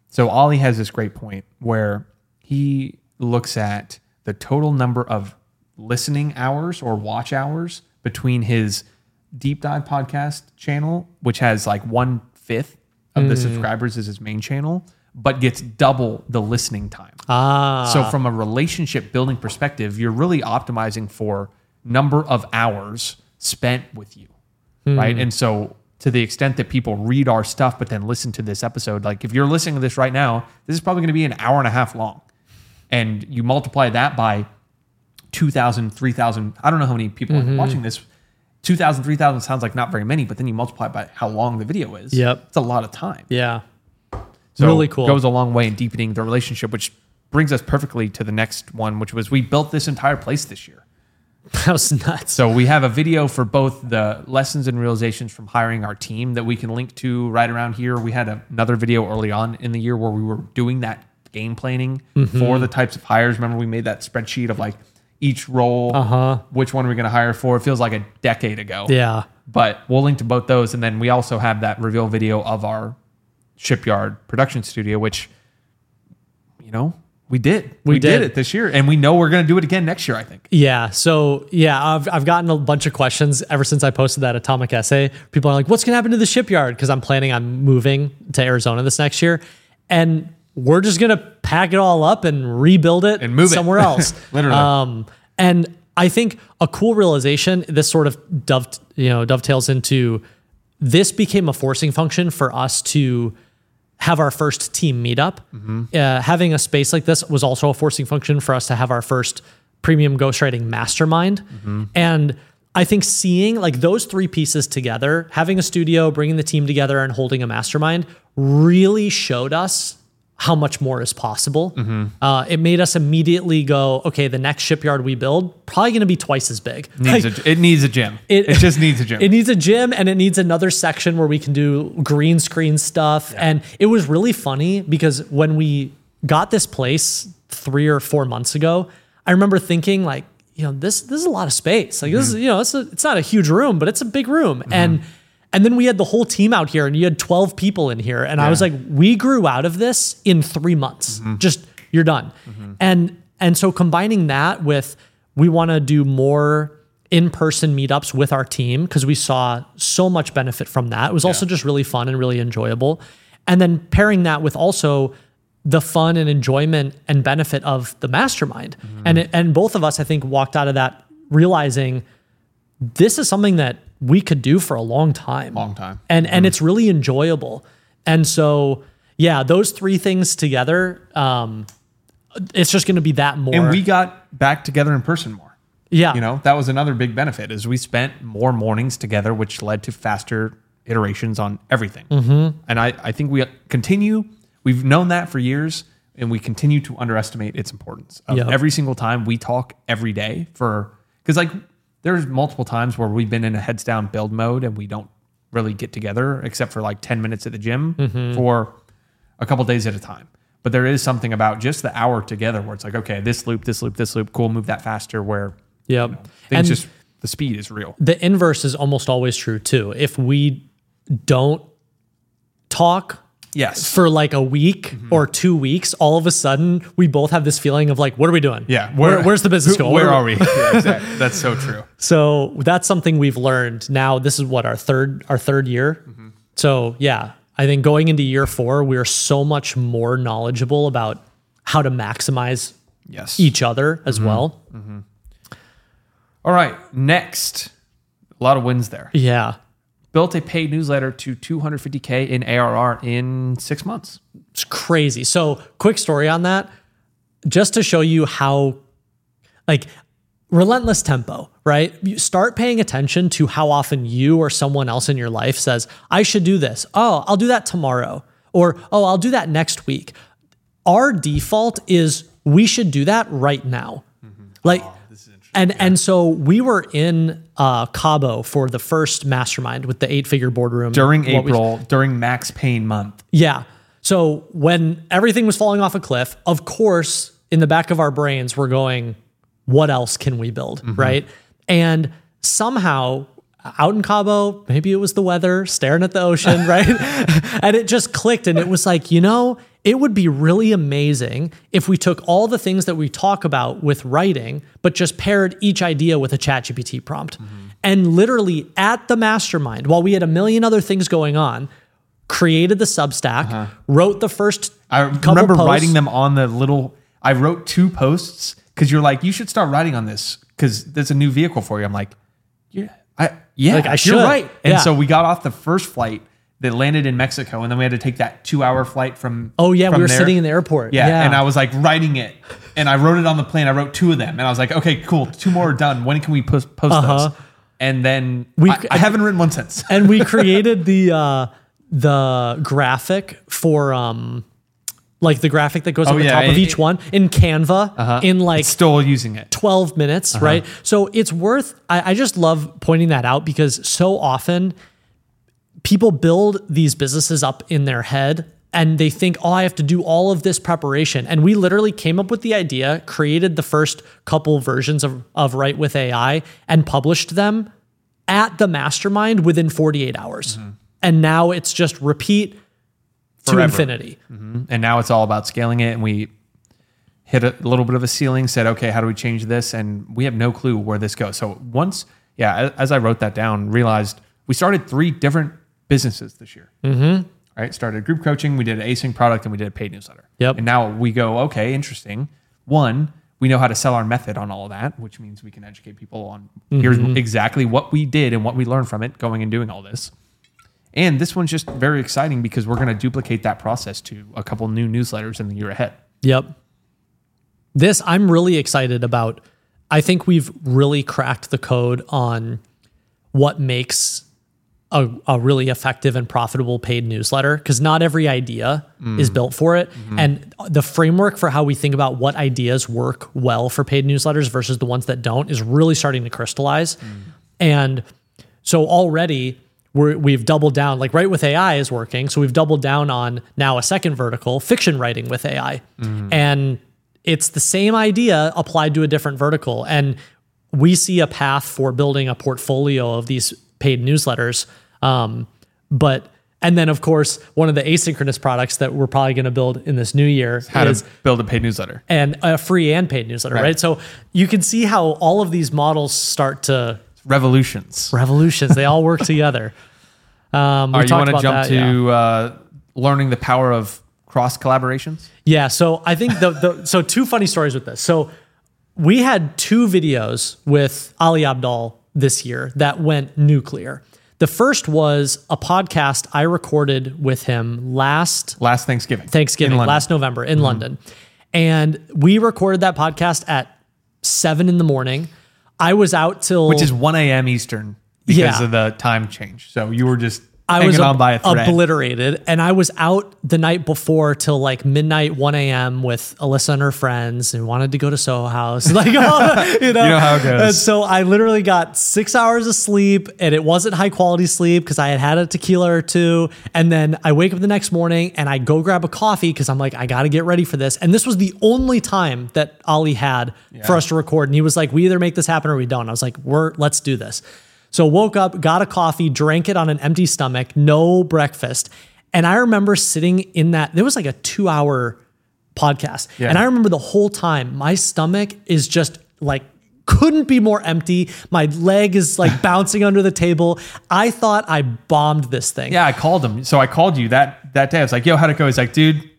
So Ali has this great point where he looks at the total number of listening hours or watch hours between his Deep Dive podcast channel, which has like one fifth of mm. the subscribers as his main channel, but gets double the listening time. Ah. So from a relationship building perspective, you're really optimizing for number of hours spent with you, mm. right? And so to the extent that people read our stuff, but then listen to this episode, like if you're listening to this right now, this is probably going to be an hour and a half long. And you multiply that by two thousand, three thousand, I don't know how many people mm-hmm. are watching this. two thousand, three thousand sounds like not very many, but then you multiply it by how long the video is. Yep. It's a lot of time. Yeah. So really cool. It goes a long way in deepening the relationship, which brings us perfectly to the next one, which was we built this entire place this year. That was nuts. So we have a video for both the lessons and realizations from hiring our team that we can link to right around here. We had a, another video early on in the year where we were doing that game planning mm-hmm. for the types of hires. Remember, we made that spreadsheet of like each role, uh-huh. which one are we going to hire for? It feels like a decade ago. Yeah. But we'll link to both those. And then we also have that reveal video of our Shipyard production studio, which, you know, we did we, we did. did it this year, and we know we're going to do it again next year, I think. Yeah. So yeah, I've I've gotten a bunch of questions ever since I posted that Atomic Essay. People are like, what's going to happen to the Shipyard? Because I'm planning on moving to Arizona this next year, and we're just going to pack it all up and rebuild it and move somewhere it. else. Literally. Um, and I think a cool realization, this sort of dove, you know, dovetails into, this became a forcing function for us to have our first team meetup. Mm-hmm. Uh, having a space like this was also a forcing function for us to have our first Premium Ghostwriting Mastermind. Mm-hmm. And I think seeing like those three pieces together, having a studio, bringing the team together, and holding a mastermind really showed us how much more is possible. Mm-hmm. Uh, it made us immediately go, okay, the next Shipyard we build, probably going to be twice as big. Needs like, a, it needs a gym. It, it just needs a gym. It needs a gym, and it needs another section where we can do green screen stuff. Yeah. And it was really funny because when we got this place three or four months ago, I remember thinking like, you know, this, this is a lot of space. Like mm-hmm. this is, you know, it's, a, it's not a huge room, but it's a big room. Mm-hmm. And And then we had the whole team out here, and you had twelve people in here. And yeah. I was like, we grew out of this in three months. Mm-hmm. Just, you're done. Mm-hmm. And and so combining that with, we want to do more in-person meetups with our team because we saw so much benefit from that. It was yeah. also just really fun and really enjoyable. And then pairing that with also the fun and enjoyment and benefit of the mastermind. Mm-hmm. And it, and both of us, I think, walked out of that realizing this is something that we could do for a long time. Long time. And and mm. it's really enjoyable. And so, yeah, those three things together, um, it's just going to be that more. And we got back together in person more. Yeah. You know, that was another big benefit is we spent more mornings together, which led to faster iterations on everything. Mm-hmm. And I, I think we continue, we've known that for years, and we continue to underestimate its importance. Of yep. Every single time we talk every day for, because like, there's multiple times where we've been in a heads down build mode and we don't really get together except for like ten minutes at the gym mm-hmm. for a couple days at a time. But there is something about just the hour together where it's like, okay, this loop, this loop, this loop, cool, move that faster where yep. you know, things and just, the speed is real. The inverse is almost always true too. If we don't talk yes. for like a week mm-hmm. or two weeks, all of a sudden we both have this feeling of like, what are we doing? Yeah. Where, where, where's the business who, going? Where, where are we? Yeah, exactly. That's so true. So that's something we've learned now. This is what our third, our third year. Mm-hmm. So yeah, I think going into year four, we are so much more knowledgeable about how to maximize yes. each other as mm-hmm. well. Mm-hmm. All right, next. A lot of wins there. Yeah. Built a paid newsletter to two hundred fifty K in A R R in six months. It's crazy. So quick story on that, just to show you how, like, relentless tempo, right? You start paying attention to how often you or someone else in your life says, I should do this. Oh, I'll do that tomorrow. Or, oh, I'll do that next week. Our default is we should do that right now. Mm-hmm. Like, oh, this is interesting. and, yeah. and so we were in uh, Cabo for the first mastermind with the eight figure boardroom. During April, we, during Max Payne month. Yeah. So when everything was falling off a cliff, of course, in the back of our brains, we're going, what else can we build, mm-hmm. right? And somehow, out in Cabo, maybe it was the weather, staring at the ocean, right? And it just clicked, and it was like, you know, it would be really amazing if we took all the things that we talk about with writing, but just paired each idea with a ChatGPT prompt. Mm-hmm. And literally at the mastermind, while we had a million other things going on, created the Substack, uh-huh. wrote the first I remember posts. writing them on the little, I wrote two posts, because you're like, you should start writing on this because there's a new vehicle for you. I'm like, yeah, I, yeah, like I should. You're right. And yeah. so we got off the first flight that landed in Mexico, and then we had to take that two hour flight from. Oh yeah, from we were there. sitting in the airport. Yeah, yeah, and I was like writing it, and I wrote it on the plane. I wrote two of them, and I was like, okay, cool, two more are done. When can we post, post uh-huh. those? And then we, I, I haven't written one since. And we created the uh, the graphic for. Um, Like the graphic that goes oh, on the yeah, top it, of each it, one in Canva uh-huh. in like it's still using it twelve minutes, uh-huh. right? So it's worth. I, I just love pointing that out because so often people build these businesses up in their head and they think, "Oh, I have to do all of this preparation." And we literally came up with the idea, created the first couple versions of of Write with A I, and published them at the mastermind within forty-eight hours. Mm-hmm. And now it's just repeat. Forever. To infinity. Mm-hmm. And now it's all about scaling it. And we hit a little bit of a ceiling, said, okay, how do we change this? And we have no clue where this goes. So once, yeah, as I wrote that down, realized we started three different businesses this year, mm-hmm. right? Started group coaching, we did an async product, and we did a paid newsletter. Yep. And now we go, okay, interesting. One, we know how to sell our method on all of that, which means we can educate people on mm-hmm. here's exactly what we did and what we learned from it going and doing all this. And this one's just very exciting because we're going to duplicate that process to a couple new newsletters in the year ahead. Yep. This I'm really excited about. I think we've really cracked the code on what makes a, a really effective and profitable paid newsletter, because not every idea mm. is built for it. Mm-hmm. And the framework for how we think about what ideas work well for paid newsletters versus the ones that don't is really starting to crystallize. Mm. And so already... We're, we've doubled down, like Write with A I is working. So we've doubled down on now a second vertical, fiction writing with A I. Mm-hmm. And it's the same idea applied to a different vertical. And we see a path for building a portfolio of these paid newsletters. Um, but, and then of course, one of the asynchronous products that we're probably going to build in this new year how is to build a paid newsletter and a free and paid newsletter, right? right? So you can see how all of these models start to Revolutions. Revolutions. They all work together. Um, we Are you want to jump that, to yeah. uh, learning the power of cross collaborations? Yeah. So I think the, the so two funny stories with this. So we had two videos with Ali Abdaal this year that went nuclear. The first was a podcast I recorded with him last last Thanksgiving. Thanksgiving last November in mm-hmm. London, and we recorded that podcast at seven in the morning. I was out till... Which is one a.m. Eastern because yeah. of the time change. So you were just I hanging was ob- on by a thread. Obliterated. And I was out the night before till like midnight, one a.m. with Alyssa and her friends and wanted to go to Soho House. Like, oh, you know? You know how it goes. And so I literally got six hours of sleep, and it wasn't high quality sleep because I had had a tequila or two. And then I wake up the next morning and I go grab a coffee because I'm like, I got to get ready for this. And this was the only time that Ali had yeah. for us to record. And he was like, we either make this happen or we don't. I was like, we're let's do this. So woke up, got a coffee, drank it on an empty stomach, no breakfast. And I remember sitting in that, there was like a two hour podcast. Yeah. And I remember the whole time my stomach is just like couldn't be more empty. My leg is like bouncing under the table. I thought I bombed this thing. Yeah, I called him. So I called you that that day. I was like, yo, how'd it go? He's like, dude,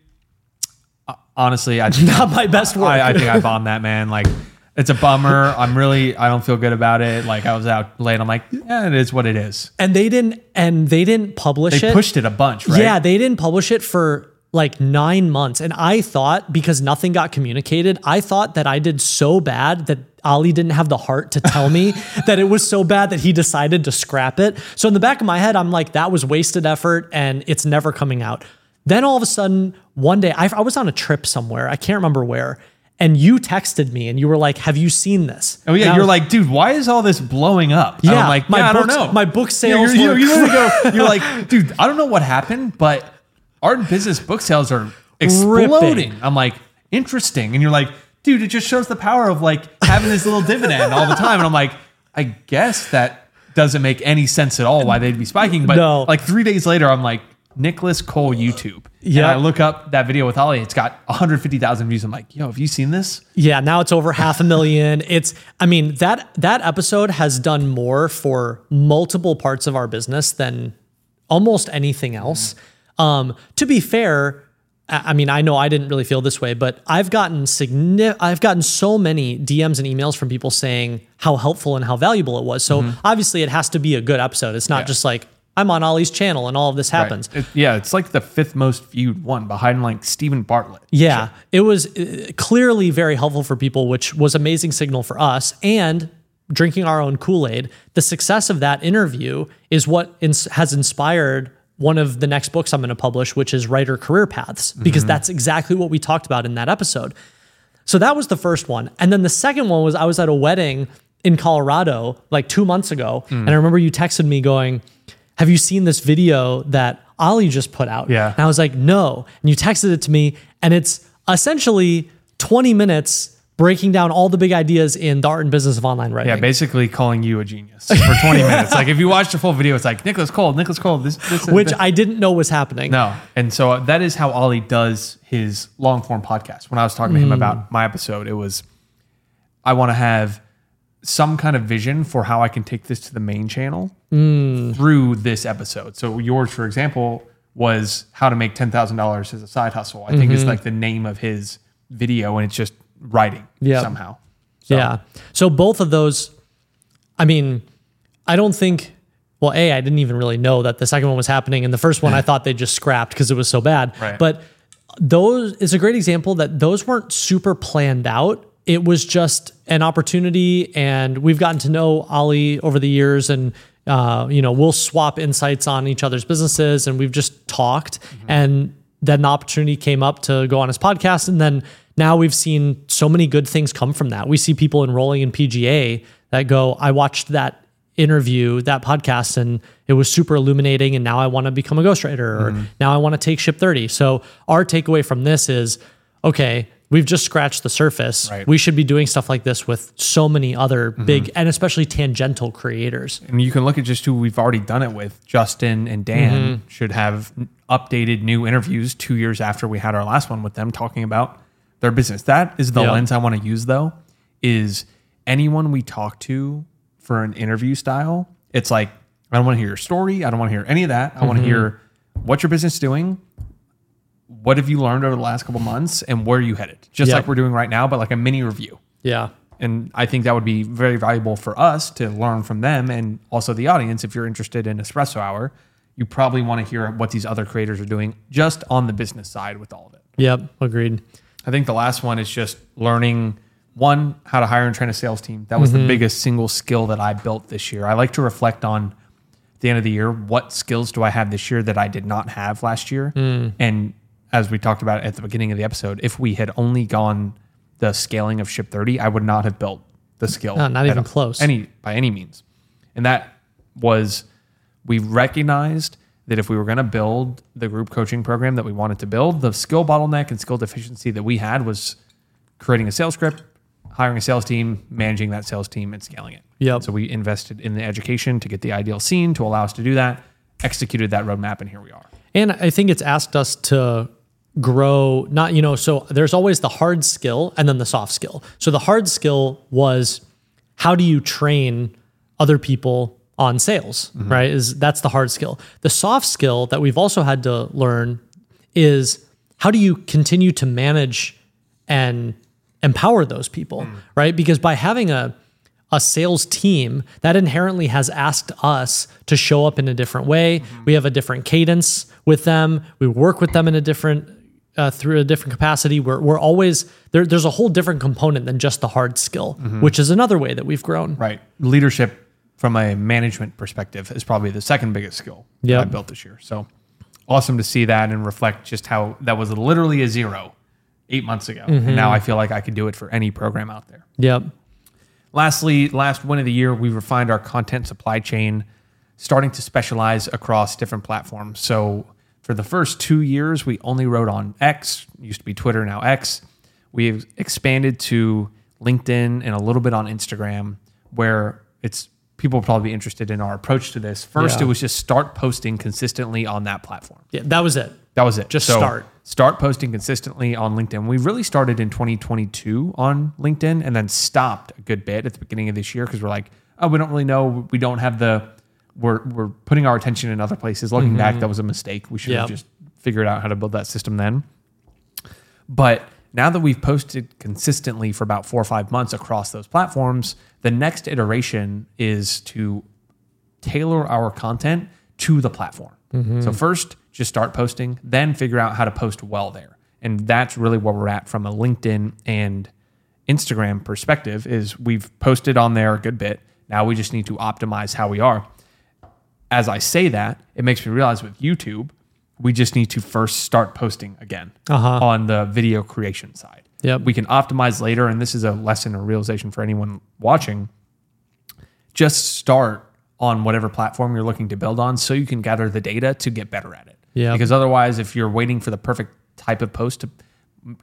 honestly, I just, not my best work. I, I think I bombed that, man. Like, it's a bummer. I'm really, I don't feel good about it. Like, I was out late. I'm like, yeah, it is what it is. And they didn't, and they didn't publish they it. They pushed it a bunch, right? Yeah, they didn't publish it for like nine months. And I thought, because nothing got communicated, I thought that I did so bad that Ali didn't have the heart to tell me that it was so bad that he decided to scrap it. So in the back of my head, I'm like, that was wasted effort and it's never coming out. Then all of a sudden, one day, I, I was on a trip somewhere. I can't remember where. And you texted me and you were like, have you seen this? Oh, yeah. You're was, like, dude, why is all this blowing up? Yeah. And I'm like, my yeah, books, I don't know. My book sales. Yeah, you're, you're, you're, you're like, dude, I don't know what happened, but art and business book sales are exploding. Ripping. I'm like, interesting. And you're like, dude, it just shows the power of like having this little dividend all the time. And I'm like, I guess that doesn't make any sense at all why they'd be spiking. But no. Like three days later, I'm like, Nicholas Cole YouTube. Yeah. And I look up that video with Ali. It's got one hundred fifty thousand views. I'm like, yo, have you seen this? Yeah. Now it's over half a million. It's, I mean, that, that episode has done more for multiple parts of our business than almost anything else. Mm. Um, to be fair, I mean, I know I didn't really feel this way, but I've gotten signi- I've gotten so many D Ms and emails from people saying how helpful and how valuable it was. So mm-hmm. obviously it has to be a good episode. It's not yeah. just like, I'm on Ollie's channel and all of this happens. Right. It, yeah, it's like the fifth most viewed one behind like Stephen Bartlett. Yeah, sure. It was clearly very helpful for people, which was amazing signal for us. And drinking our own Kool-Aid, the success of that interview is what ins- has inspired one of the next books I'm going to publish, which is Writer Career Paths, because mm-hmm. that's exactly what we talked about in that episode. So that was the first one. And then the second one was I was at a wedding in Colorado like two months ago. Mm. And I remember you texted me going, have you seen this video that Ali just put out? Yeah. And I was like, no. And you texted it to me and it's essentially twenty minutes breaking down all the big ideas in the art and business of online writing. Yeah, basically calling you a genius for twenty yeah. minutes. Like if you watch the full video, it's like Nicholas Cole, Nicholas Cole. This, this Which this. I didn't know was happening. No. And so that is how Ali does his long form podcast. When I was talking to him mm. about my episode, it was, I want to have some kind of vision for how I can take this to the main channel mm. through this episode. So yours, for example, was how to make ten thousand dollars as a side hustle. I mm-hmm. think is like the name of his video and it's just writing yep. somehow. So. Yeah. So both of those, I mean, I don't think, well, A, I didn't even really know that the second one was happening. And the first one I thought they just scrapped because it was so bad. Right. But those is a great example that those weren't super planned out. It was just an opportunity, and we've gotten to know Ali over the years, and uh, you know, we'll swap insights on each other's businesses, and we've just talked. Mm-hmm. And then the opportunity came up to go on his podcast, and then now we've seen so many good things come from that. We see people enrolling in P G A that go, I watched that interview, that podcast, and it was super illuminating, and now I want to become a ghostwriter, mm-hmm. or now I want to take Ship thirty. So our takeaway from this is, okay, we've just scratched the surface. Right. We should be doing stuff like this with so many other mm-hmm. big and especially tangential creators. And you can look at just who we've already done it with. Justin and Dan mm-hmm. should have updated new interviews two years after we had our last one with them talking about their business. That is the yep. lens I want to use though, is anyone we talk to for an interview style. It's like, I don't want to hear your story. I don't want to hear any of that. I mm-hmm. want to hear what your business is doing. What have you learned over the last couple months and where are you headed? Just yep. like we're doing right now, but like a mini review. Yeah. And I think that would be very valuable for us to learn from them and also the audience. If you're interested in Espresso Hour, you probably want to hear what these other creators are doing just on the business side with all of it. Yep. Agreed. I think the last one is just learning one, how to hire and train a sales team. That was mm-hmm. the biggest single skill that I built this year. I like to reflect on at the end of the year, what skills do I have this year that I did not have last year? Mm. And as we talked about at the beginning of the episode, if we had only gone the scaling of Ship thirty, I would not have built the skill. No, not even close. Any by any means. And that was, we recognized that if we were going to build the group coaching program that we wanted to build, the skill bottleneck and skill deficiency that we had was creating a sales script, hiring a sales team, managing that sales team, and scaling it. Yep. So we invested in the education to get the ideal scene to allow us to do that, executed that roadmap, and here we are. And I think it's asked us to grow, not, you know, so there's always the hard skill and then the soft skill. So the hard skill was how do you train other people on sales, mm-hmm. right? Is that's the hard skill. The soft skill that we've also had to learn is how do you continue to manage and empower those people, mm. right? Because by having a a sales team, that inherently has asked us to show up in a different way. Mm-hmm. We have a different cadence with them. We work with them in a different uh, through a different capacity. We're we're always there. There's a whole different component than just the hard skill, mm-hmm. which is another way that we've grown. Right, leadership from a management perspective is probably the second biggest skill yep. I built this year. So awesome to see that and reflect just how that was literally a zero eight months ago. Mm-hmm. And now I feel like I could do it for any program out there. Yep. Lastly, last win of the year, we refined our content supply chain, starting to specialize across different platforms. So for the first two years, we only wrote on X, used to be Twitter, now X. We've expanded to LinkedIn and a little bit on Instagram, where it's people will probably be interested in our approach to this. First, yeah. it was just start posting consistently on that platform. Yeah, that was it. That was it. Just so start. Start posting consistently on LinkedIn. We really started in twenty twenty-two on LinkedIn and then stopped a good bit at the beginning of this year because we're like, oh, we don't really know. We don't have the, we're we're putting our attention in other places. Looking mm-hmm. back, that was a mistake. We should yep. have just figured out how to build that system then. But now that we've posted consistently for about four or five months across those platforms, the next iteration is to tailor our content to the platform. Mm-hmm. So first, just start posting, then figure out how to post well there. And that's really where we're at from a LinkedIn and Instagram perspective is we've posted on there a good bit. Now we just need to optimize how we are. As I say that, it makes me realize with YouTube, we just need to first start posting again uh-huh. on the video creation side. Yep. We can optimize later, and this is a lesson or realization for anyone watching. Just start on whatever platform you're looking to build on so you can gather the data to get better at it. Yep. Because otherwise, if you're waiting for the perfect type of post to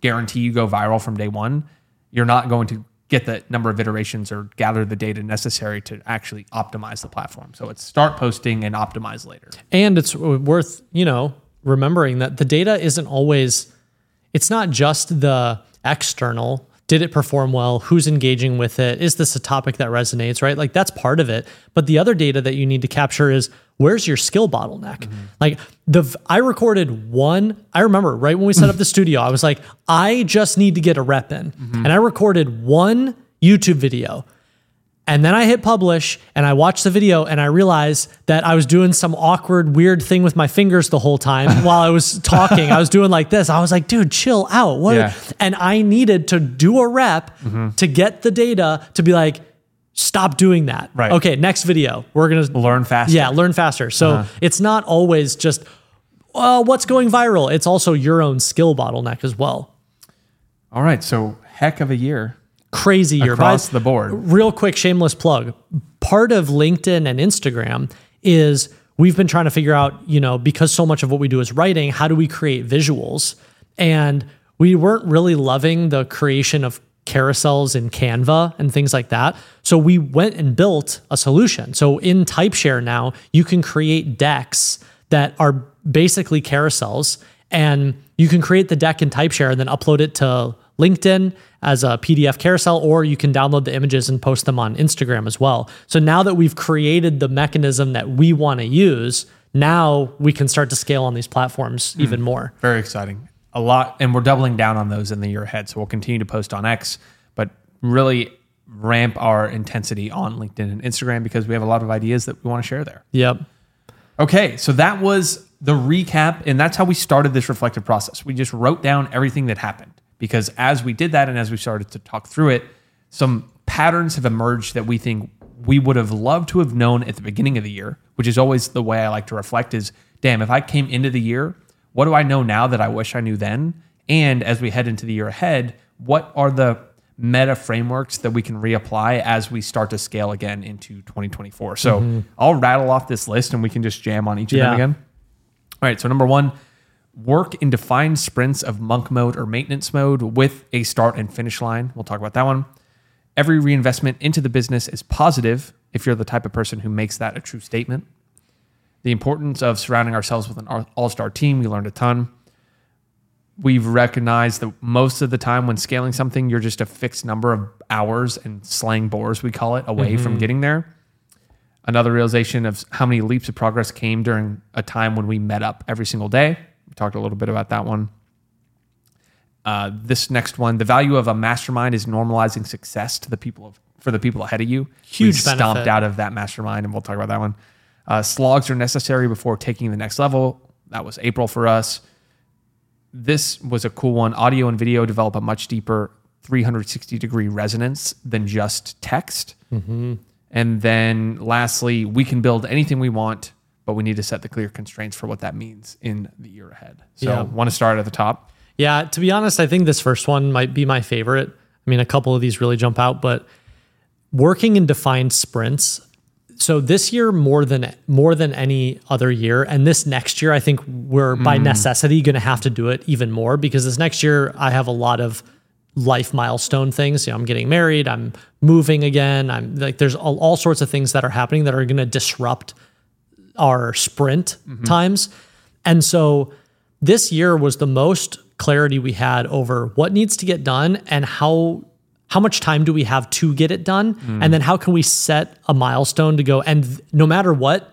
guarantee you go viral from day one, you're not going to get the number of iterations or gather the data necessary to actually optimize the platform. So it's start posting and optimize later. And it's worth, you know, remembering that the data isn't always, it's not just the external. Did it perform well? Who's engaging with it? Is this a topic that resonates, right? Like that's part of it. But the other data that you need to capture is where's your skill bottleneck? Mm-hmm. Like the, I recorded one, I remember right when we set up the studio, I was like, I just need to get a rep in. Mm-hmm. And I recorded one YouTube video and then I hit publish and I watched the video and I realized that I was doing some awkward, weird thing with my fingers the whole time while I was talking. I was doing like this. I was like, dude, chill out. What? Yeah. And I needed to do a rep mm-hmm. to get the data to be like, stop doing that. Right. Okay. Next video, we're going to learn faster. Yeah. Learn faster. So uh-huh. it's not always just, oh, what's going viral. It's also your own skill bottleneck as well. All right. So heck of a year. Crazy year across the board. Real quick, shameless plug. Part of LinkedIn and Instagram is we've been trying to figure out, you know, because so much of what we do is writing, how do we create visuals? And we weren't really loving the creation of carousels in Canva and things like that. So we went and built a solution. So in TypeShare now, you can create decks that are basically carousels, and you can create the deck in TypeShare and then upload it to LinkedIn as a P D F carousel, or you can download the images and post them on Instagram as well. So now that we've created the mechanism that we want to use, now we can start to scale on these platforms mm. even more. Very exciting. A lot. And we're doubling down on those in the year ahead. So we'll continue to post on X, but really ramp our intensity on LinkedIn and Instagram because we have a lot of ideas that we want to share there. Yep. Okay. So that was the recap. And that's how we started this reflective process. We just wrote down everything that happened. Because as we did that and as we started to talk through it, some patterns have emerged that we think we would have loved to have known at the beginning of the year, which is always the way I like to reflect is, damn, if I came into the year, what do I know now that I wish I knew then? And as we head into the year ahead, what are the meta frameworks that we can reapply as we start to scale again into twenty twenty-four? So mm-hmm. I'll rattle off this list and we can just jam on each yeah. of them again. All right, so number one, work in defined sprints of monk mode or maintenance mode with a start and finish line. We'll talk about that one. Every reinvestment into the business is positive if you're the type of person who makes that a true statement. The importance of surrounding ourselves with an all-star team. We learned a ton. we've recognized that most of the time when scaling something, you're just a fixed number of hours and slang bores, we call it, away mm-hmm. from getting there. Another realization of how many leaps of progress came during a time when we met up every single day. We talked a little bit about that one. Uh, this next one, the value of a mastermind is normalizing success to the people of, for the people ahead of you. Huge benefit. Stomped out of that mastermind, and we'll talk about that one. Uh, slogs are necessary before taking the next level. That was April for us. This was a cool one. Audio and video develop a much deeper three hundred sixty degree resonance than just text. Mm-hmm. And then lastly, we can build anything we want, but we need to set the clear constraints for what that means in the year ahead. So yeah. want to start at the top. Yeah, to be honest, I think this first one might be my favorite. I mean, a couple of these really jump out, but working in defined sprints. So this year, more than more than any other year, and this next year, I think we're mm. by necessity going to have to do it even more, because this next year, I have a lot of life milestone things. You know, I'm getting married, I'm moving again. I'm like, there's all, all sorts of things that are happening that are going to disrupt our sprint mm-hmm. times. And so this year was the most clarity we had over what needs to get done and how how much time do we have to get it done? Mm. And then how can we set a milestone to go, and th- no matter what,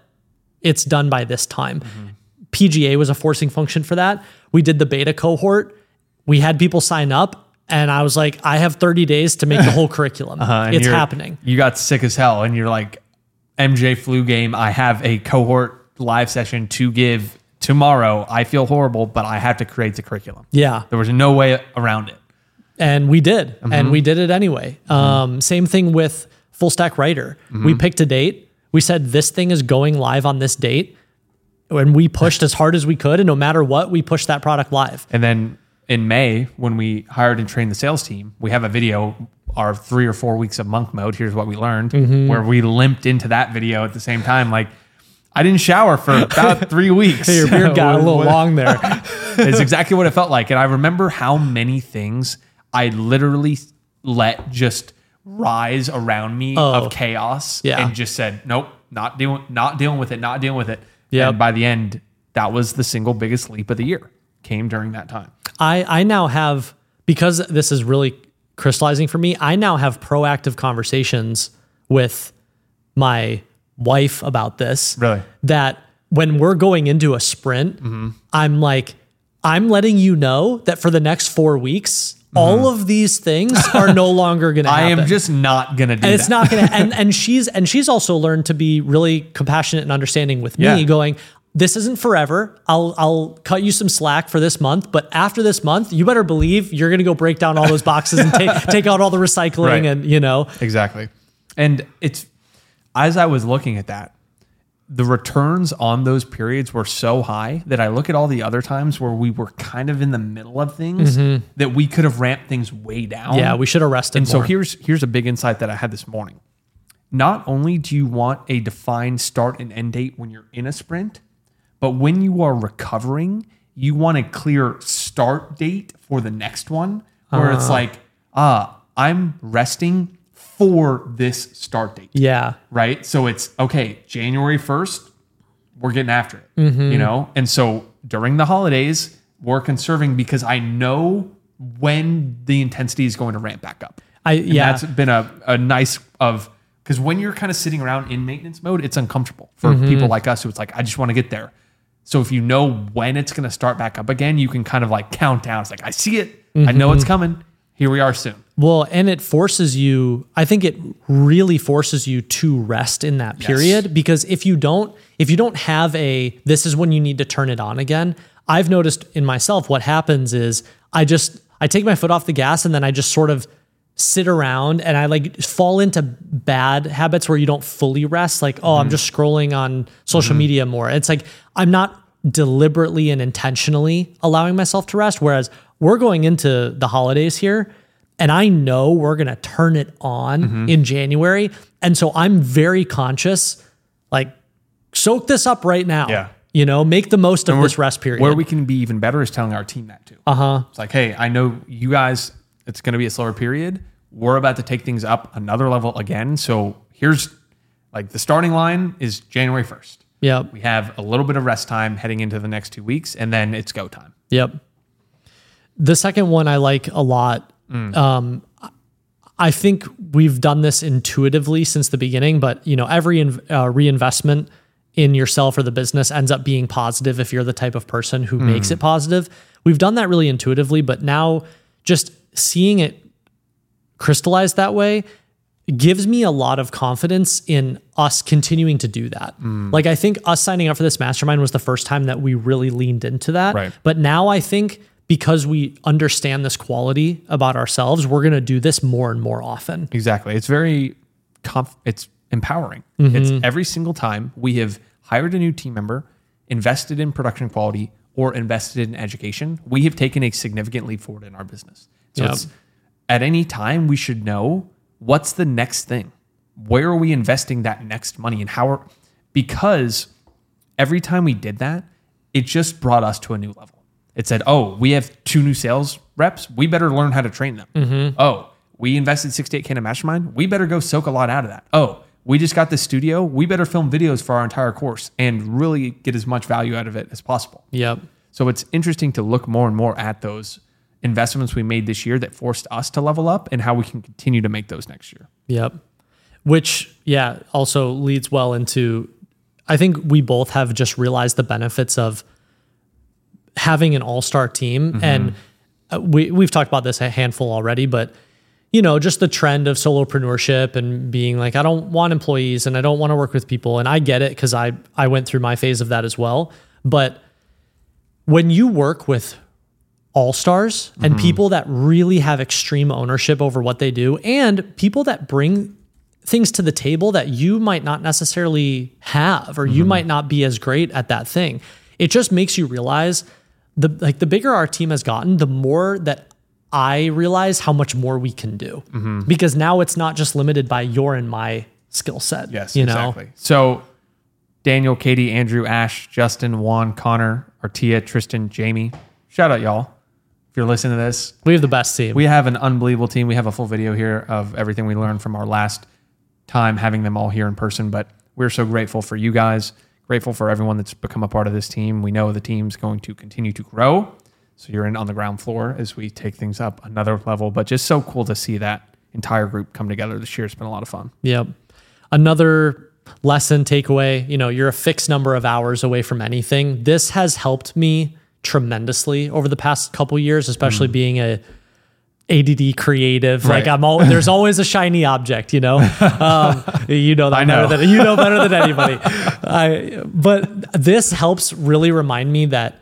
it's done by this time. Mm-hmm. P G A was a forcing function for that. We did the beta cohort. We had people sign up, and I was like, I have thirty days to make the whole curriculum. Uh-huh, it's happening. You got sick as hell, and you're like, M J flu game, I have a cohort live session to give tomorrow. I feel horrible, but I have to create the curriculum. Yeah. There was no way around it. And we did, mm-hmm. and we did it anyway. Mm-hmm. Um, same thing with Full Stack Writer. Mm-hmm. We picked a date. We said, this thing is going live on this date. And we pushed as hard as we could. And no matter what, we pushed that product live. And then in May, when we hired and trained the sales team, we have a video, our three or four weeks of monk mode. Here's what we learned, mm-hmm. where we limped into that video at the same time. Like, I didn't shower for about three weeks. Your beard got a little long there. It's exactly what it felt like. And I remember how many things I literally let just rise around me oh, of chaos yeah. and just said, nope, not dealing, not dealing with it, not dealing with it. Yep. And by the end, that was the single biggest leap of the year, came during that time. I, I now have, because this is really crystallizing for me, I now have proactive conversations with my wife about this. Really? That when we're going into a sprint, mm-hmm. I'm like, I'm letting you know that for the next four weeks, mm-hmm. all of these things are no longer going to happen. I am just not going to do and that. It's not going to. And and she's and she's also learned to be really compassionate and understanding with me, yeah. going, this isn't forever. I'll I'll cut you some slack for this month, but after this month, you better believe you're going to go break down all those boxes and take take out all the recycling, right. and you know. Exactly. And it's as I was looking at that, the returns on those periods were so high that I look at all the other times where we were kind of in the middle of things mm-hmm. that we could have ramped things way down. Yeah, we should have rested more. And so here's here's a big insight that I had this morning. Not only do you want a defined start and end date when you're in a sprint, but when you are recovering, you want a clear start date for the next one where uh. it's like, ah, I'm resting for this start date. Yeah. Right. So it's okay. January first, we're getting after it, mm-hmm. you know? And so during the holidays, we're conserving because I know when the intensity is going to ramp back up. I, and yeah. that's been a, a nice of, because when you're kind of sitting around in maintenance mode, it's uncomfortable for mm-hmm. people like us who it's like, I just want to get there. So if you know when it's going to start back up again, you can kind of like count down. It's like, I see it. Mm-hmm. I know it's coming. Here we are soon. Well, and it forces you, I think it really forces you to rest in that period, yes. because if you don't, if you don't have a, this is when you need to turn it on again. I've noticed in myself, what happens is I just, I take my foot off the gas and then I just sort of sit around and I like fall into bad habits where you don't fully rest. Like, oh, mm-hmm. I'm just scrolling on social mm-hmm. media more. It's like, I'm not deliberately and intentionally allowing myself to rest. Whereas we're going into the holidays here, and I know we're going to turn it on mm-hmm. in January. And so I'm very conscious, like, soak this up right now, yeah. you know, make the most and of this rest period. Where we can be even better is telling our team that too. Uh-huh. It's like, hey, I know you guys, it's going to be a slower period. We're about to take things up another level again. So here's like the starting line is January first. Yeah. We have a little bit of rest time heading into the next two weeks, and then it's go time. Yep. The second one I like a lot. Mm. Um, I think we've done this intuitively since the beginning, but you know, every uh, reinvestment in yourself or the business ends up being positive if you're the type of person who mm. makes it positive. We've done that really intuitively, but now just seeing it crystallize that way gives me a lot of confidence in us continuing to do that. Mm. Like, I think us signing up for this mastermind was the first time that we really leaned into that. Right. But now I think because we understand this quality about ourselves, we're going to do this more and more often. Exactly. It's very, conf- it's empowering. Mm-hmm. It's every single time we have hired a new team member, invested in production quality, or invested in education, we have taken a significant leap forward in our business. So yep. it's, at any time, we should know what's the next thing. Where are we investing that next money, and how are, because every time we did that, it just brought us to a new level. It said, oh, we have two new sales reps. We better learn how to train them. Mm-hmm. Oh, we invested sixty-eight K in a mastermind. We better go soak a lot out of that. Oh, we just got this studio. We better film videos for our entire course and really get as much value out of it as possible. Yep. So it's interesting to look more and more at those investments we made this year that forced us to level up and how we can continue to make those next year. Yep. Which, yeah, also leads well into, I think we both have just realized the benefits of having an all-star team. Mm-hmm. And we, we've talked about this a handful already, but you know, just the trend of solopreneurship and being like, I don't want employees and I don't want to work with people. And I get it because I, I went through my phase of that as well. But when you work with all-stars and mm-hmm. people that really have extreme ownership over what they do and people that bring things to the table that you might not necessarily have, or mm-hmm. you might not be as great at that thing. It just makes you realize the, like the bigger our team has gotten, the more that I realize how much more we can do mm-hmm. because now it's not just limited by your and my skill set. Yes, you exactly. know? So Daniel, Katie, Andrew, Ash, Justin, Juan, Connor, Artia, Tristan, Jamie, shout out y'all. If you're listening to this, we have the best team. We have an unbelievable team. We have a full video here of everything we learned from our last time having them all here in person, but we're so grateful for you guys, grateful for everyone that's become a part of this team. We know the team's going to continue to grow. So you're in on the ground floor as we take things up another level, but just so cool to see that entire group come together this year. It's been a lot of fun. Yep. Another lesson takeaway, you know, you're a fixed number of hours away from anything. This has helped me tremendously over the past couple of years, especially mm. being a A D D creative. Right. Like I'm all, there's always a shiny object, you know, um, you know, that I know. Better than, you know, better than anybody. I, but this helps really remind me that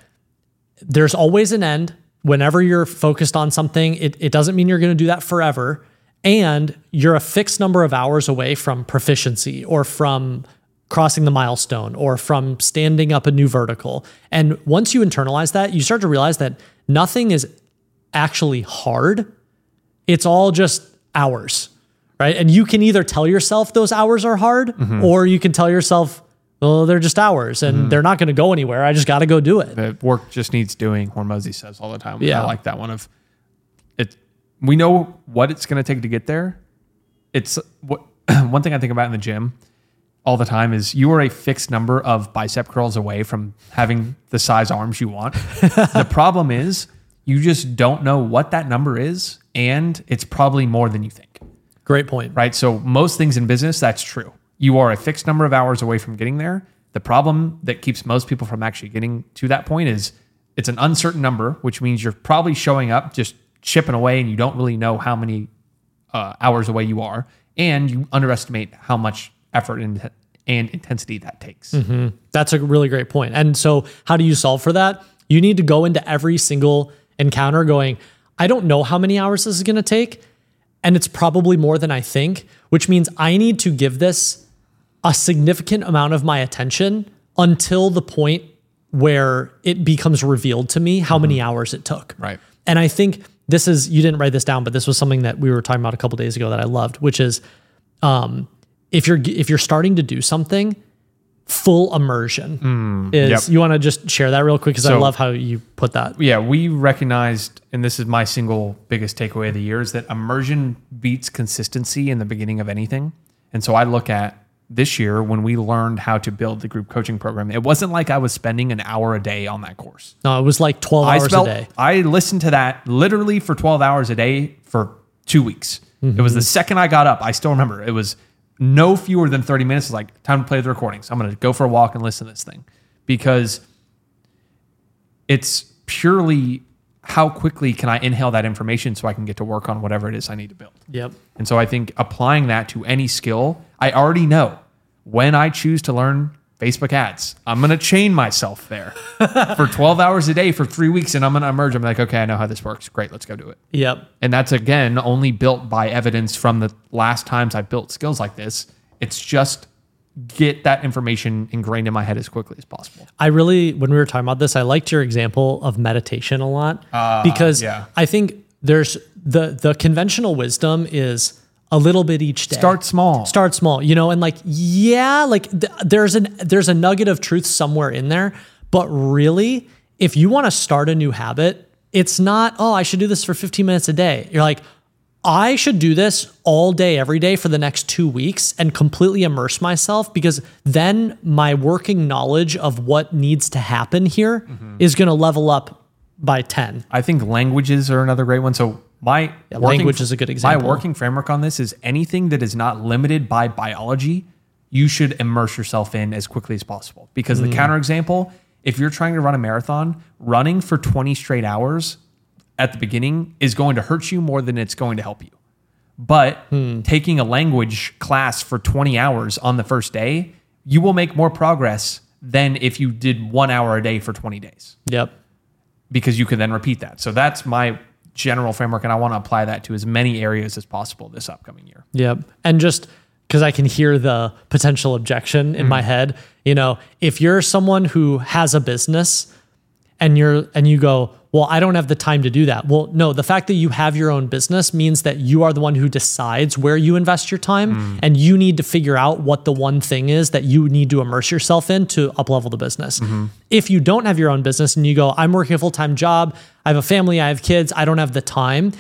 there's always an end. Whenever you're focused on something, it, it doesn't mean you're going to do that forever. And you're a fixed number of hours away from proficiency or from crossing the milestone or from standing up a new vertical. And once you internalize that, you start to realize that nothing is actually hard. It's all just hours, right? And you can either tell yourself those hours are hard mm-hmm. or you can tell yourself, well, they're just hours and mm. they're not going to go anywhere. I just got to go do it. The work just needs doing, Hormozi says all the time. Yeah. I like that one of it. We know what it's going to take to get there. It's what, one thing I think about in the gym all the time is you are a fixed number of bicep curls away from having the size arms you want. The problem is you just don't know what that number is, and it's probably more than you think. Great point. Right? So most things in business, that's true. You are a fixed number of hours away from getting there. The problem that keeps most people from actually getting to that point is it's an uncertain number, which means you're probably showing up, just chipping away, and you don't really know how many uh, hours away you are, and you underestimate how much effort and, and intensity that takes. Mm-hmm. That's a really great point. And so how do you solve for that? You need to go into every single encounter going, I don't know how many hours this is going to take, and it's probably more than I think, which means I need to give this a significant amount of my attention until the point where it becomes revealed to me how mm-hmm. many hours it took. Right. And I think this is, you didn't write this down, but this was something that we were talking about a couple of days ago that I loved, which is um, if you're, if you're starting to do something, full immersion mm, is, yep. you want to just share that real quick? Cause so, I love how you put that. Yeah. We recognized, and this is my single biggest takeaway of the year, is that immersion beats consistency in the beginning of anything. And so I look at this year when we learned how to build the group coaching program. It wasn't like I was spending an hour a day on that course. No, it was like twelve I hours spelt, a day. I listened to that literally for twelve hours a day for two weeks. Mm-hmm. It was the second I got up. I still remember. It was no fewer than thirty minutes. It's like, time to play the recordings. So I'm going to go for a walk and listen to this thing. Because it's purely how quickly can I inhale that information so I can get to work on whatever it is I need to build. Yep. And so I think applying that to any skill, I already know when I choose to learn Facebook ads, I'm going to chain myself there for twelve hours a day for three weeks and I'm going to emerge. I'm like, okay, I know how this works. Great. Let's go do it. Yep. And that's, again, only built by evidence from the last times I built skills like this. It's just get that information ingrained in my head as quickly as possible. I really, when we were talking about this, I liked your example of meditation a lot uh, because yeah. I think there's the, the conventional wisdom is a little bit each day. Start small. Start small, you know, and like, yeah, like th- there's an, there's a nugget of truth somewhere in there, but really, if you want to start a new habit, it's not, oh, I should do this for fifteen minutes a day. You're like, I should do this all day, every day for the next two weeks and completely immerse myself, because then my working knowledge of what needs to happen here mm-hmm. is going to level up by ten. I think languages are another great one. So my yeah, working, language is a good example. My working framework on this is anything that is not limited by biology, you should immerse yourself in as quickly as possible. Because mm. the counterexample, if you're trying to run a marathon, running for twenty straight hours at the beginning is going to hurt you more than it's going to help you. But hmm. taking a language class for twenty hours on the first day, you will make more progress than if you did one hour a day for twenty days. Yep. Because you can then repeat that. So that's my general framework, and I want to apply that to as many areas as possible this upcoming year. Yep. And just because I can hear the potential objection in mm-hmm. my head, you know, if you're someone who has a business and you're and you go, well, I don't have the time to do that. Well, no, the fact that you have your own business means that you are the one who decides where you invest your time mm. and you need to figure out what the one thing is that you need to immerse yourself in to up-level the business. Mm-hmm. If you don't have your own business and you go, I'm working a full-time job, I have a family, I have kids, I don't have the time,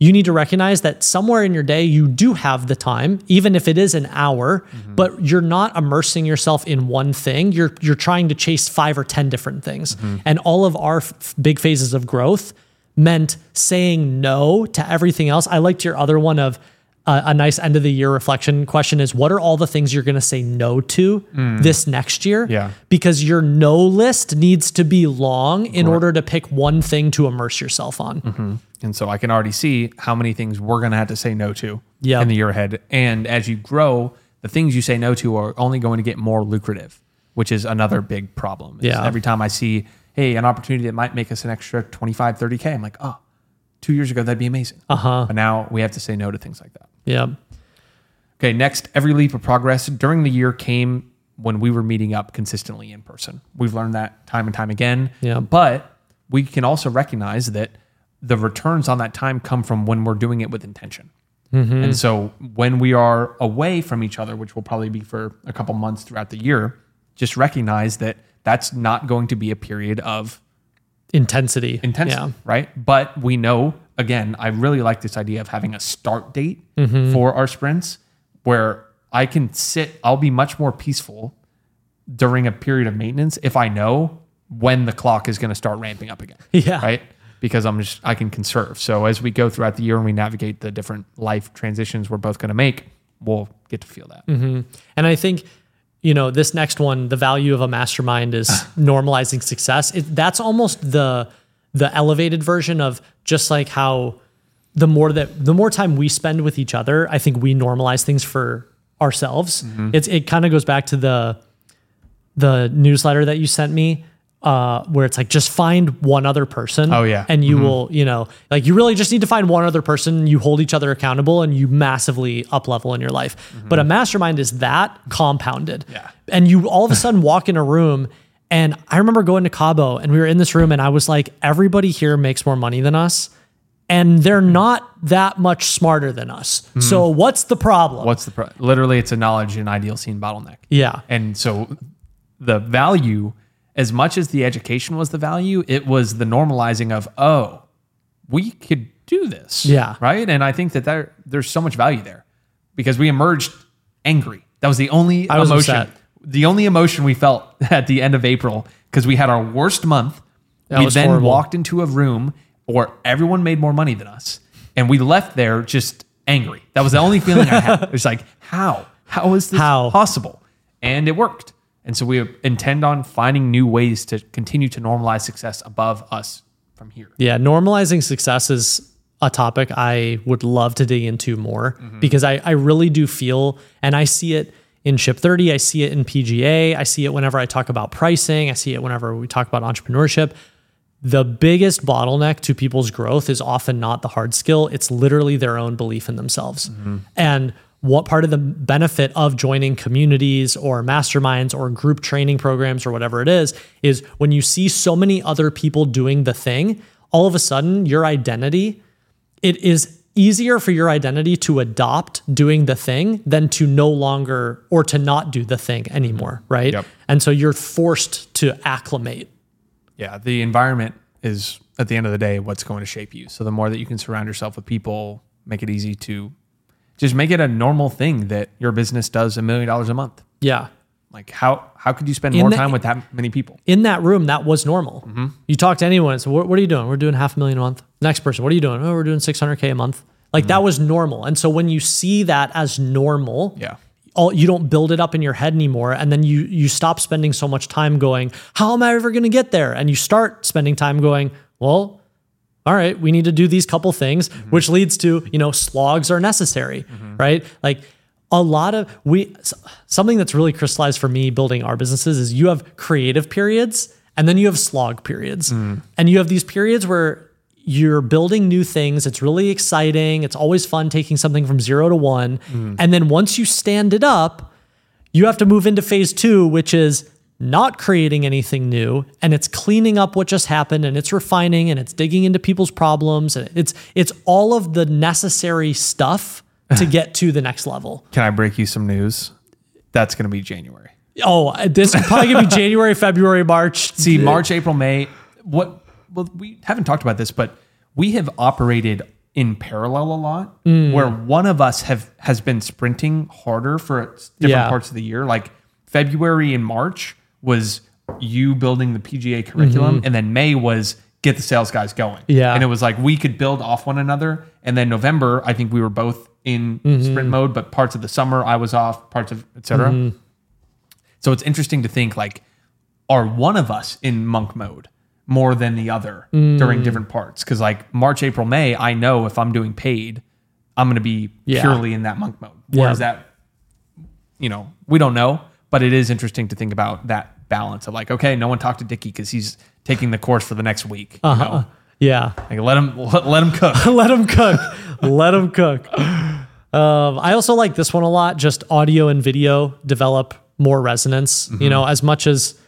you need to recognize that somewhere in your day you do have the time, even if it is an hour, mm-hmm. but you're not immersing yourself in one thing. You're you're trying to chase five or ten different things. Mm-hmm. And all of our f- big phases of growth meant saying no to everything else. I liked your other one of uh, a nice end of the year reflection question is, what are all the things you're going to say no to mm. this next year? Yeah. Because your no list needs to be long in right. order to pick one thing to immerse yourself on. Mm-hmm. And so I can already see how many things we're going to have to say no to yep. in the year ahead. And as you grow, the things you say no to are only going to get more lucrative, which is another big problem. Yeah. Every time I see, hey, an opportunity that might make us an extra twenty-five, thirty K, I'm like, oh, two years ago, that'd be amazing. Uh-huh. But now we have to say no to things like that. Yeah. Okay, next, every leap of progress during the year came when we were meeting up consistently in person. We've learned that time and time again. Yeah. But we can also recognize that the returns on that time come from when we're doing it with intention. Mm-hmm. And so when we are away from each other, which will probably be for a couple months throughout the year, just recognize that that's not going to be a period of intensity, intensity, yeah. right? But we know, again, I really like this idea of having a start date mm-hmm. for our sprints where I can sit, I'll be much more peaceful during a period of maintenance if I know when the clock is going to start ramping up again, yeah. right? Because I'm just, I can conserve. So as we go throughout the year and we navigate the different life transitions we're both going to make, we'll get to feel that. Mm-hmm. And I think, you know, this next one, the value of a mastermind is normalizing success. It, that's almost the the elevated version of just like how the more that the more time we spend with each other, I think we normalize things for ourselves. Mm-hmm. It's it kind of goes back to the the newsletter that you sent me. Uh, where it's like, just find one other person oh, yeah. and you mm-hmm. will, you know, like you really just need to find one other person. You hold each other accountable and you massively up level in your life. Mm-hmm. But a mastermind is that compounded. Yeah. And you all of a sudden walk in a room, and I remember going to Cabo and we were in this room and I was like, everybody here makes more money than us and they're not that much smarter than us. Mm-hmm. So what's the problem? What's the problem? Literally it's a knowledge and ideal scene bottleneck. Yeah. And so the value, as much as the education was the value, it was the normalizing of, oh, we could do this. Yeah. Right? And I think that there, there's so much value there because we emerged angry. That was the only I was emotion. Upset. The only emotion we felt at the end of April, because we had our worst month. That we then horrible. walked into a room where everyone made more money than us, and we left there just angry. That was the only feeling I had. It was like, how? How is this how? possible? And it worked. And so we intend on finding new ways to continue to normalize success above us from here. Yeah, normalizing success is a topic I would love to dig into more, mm-hmm. because I, I really do feel, and I see it in Ship thirty, I see it in P G A, I see it whenever I talk about pricing, I see it whenever we talk about entrepreneurship. The biggest bottleneck to people's growth is often not the hard skill. It's literally their own belief in themselves. Mm-hmm. And what part of the benefit of joining communities or masterminds or group training programs or whatever it is, is when you see so many other people doing the thing, all of a sudden your identity, it is easier for your identity to adopt doing the thing than to no longer or to not do the thing anymore, right? Yep. And so you're forced to acclimate. Yeah, the environment is, at the end of the day, what's going to shape you. So the more that you can surround yourself with people, make it easy to just make it a normal thing that your business does a million dollars a month. Yeah. Like how how could you spend in more that, time with that many people? In that room, that was normal. Mm-hmm. You talk to anyone, so what, what are you doing? We're doing half a million a month. Next person, what are you doing? Oh, we're doing six hundred K a month. Like mm-hmm. that was normal. And so when you see that as normal, yeah. All, you don't build it up in your head anymore. And then you you stop spending so much time going, how am I ever going to get there? And you start spending time going, well, all right, we need to do these couple things, mm-hmm. which leads to, you know, slogs are necessary, mm-hmm. right? Like a lot of, we something that's really crystallized for me building our businesses is you have creative periods and then you have slog periods. Mm. And you have these periods where you're building new things. It's really exciting. It's always fun taking something from zero to one. Mm. And then once you stand it up, you have to move into phase two, which is not creating anything new. And it's cleaning up what just happened, and it's refining, and it's digging into people's problems. And it's, it's all of the necessary stuff to get to the next level. Can I break you some news? That's going to be January. Oh, this is probably going to be January, February, March. See, March, April, May. What? Well, we haven't talked about this, but we have operated in parallel a lot, mm. where one of us have has been sprinting harder for different yeah. parts of the year. Like February and March was you building the P G A curriculum, mm-hmm. and then May was get the sales guys going. Yeah. And it was like we could build off one another. And then November, I think we were both in mm-hmm. sprint mode, but parts of the summer I was off, parts of et cetera. Mm-hmm. So it's interesting to think, like, are one of us in monk mode more than the other mm. during different parts? Because like March, April, May, I know if I'm doing paid, I'm going to be yeah. purely in that monk mode. Whereas yeah. that, you know, we don't know, but it is interesting to think about that balance of like, okay, no one talked to Dickie because he's taking the course for the next week. Uh-huh. You know? Yeah. Like let him, let, let him cook. let him cook. Let him cook. Um, I also like this one a lot. Just audio and video develop more resonance, mm-hmm. you know, as much as,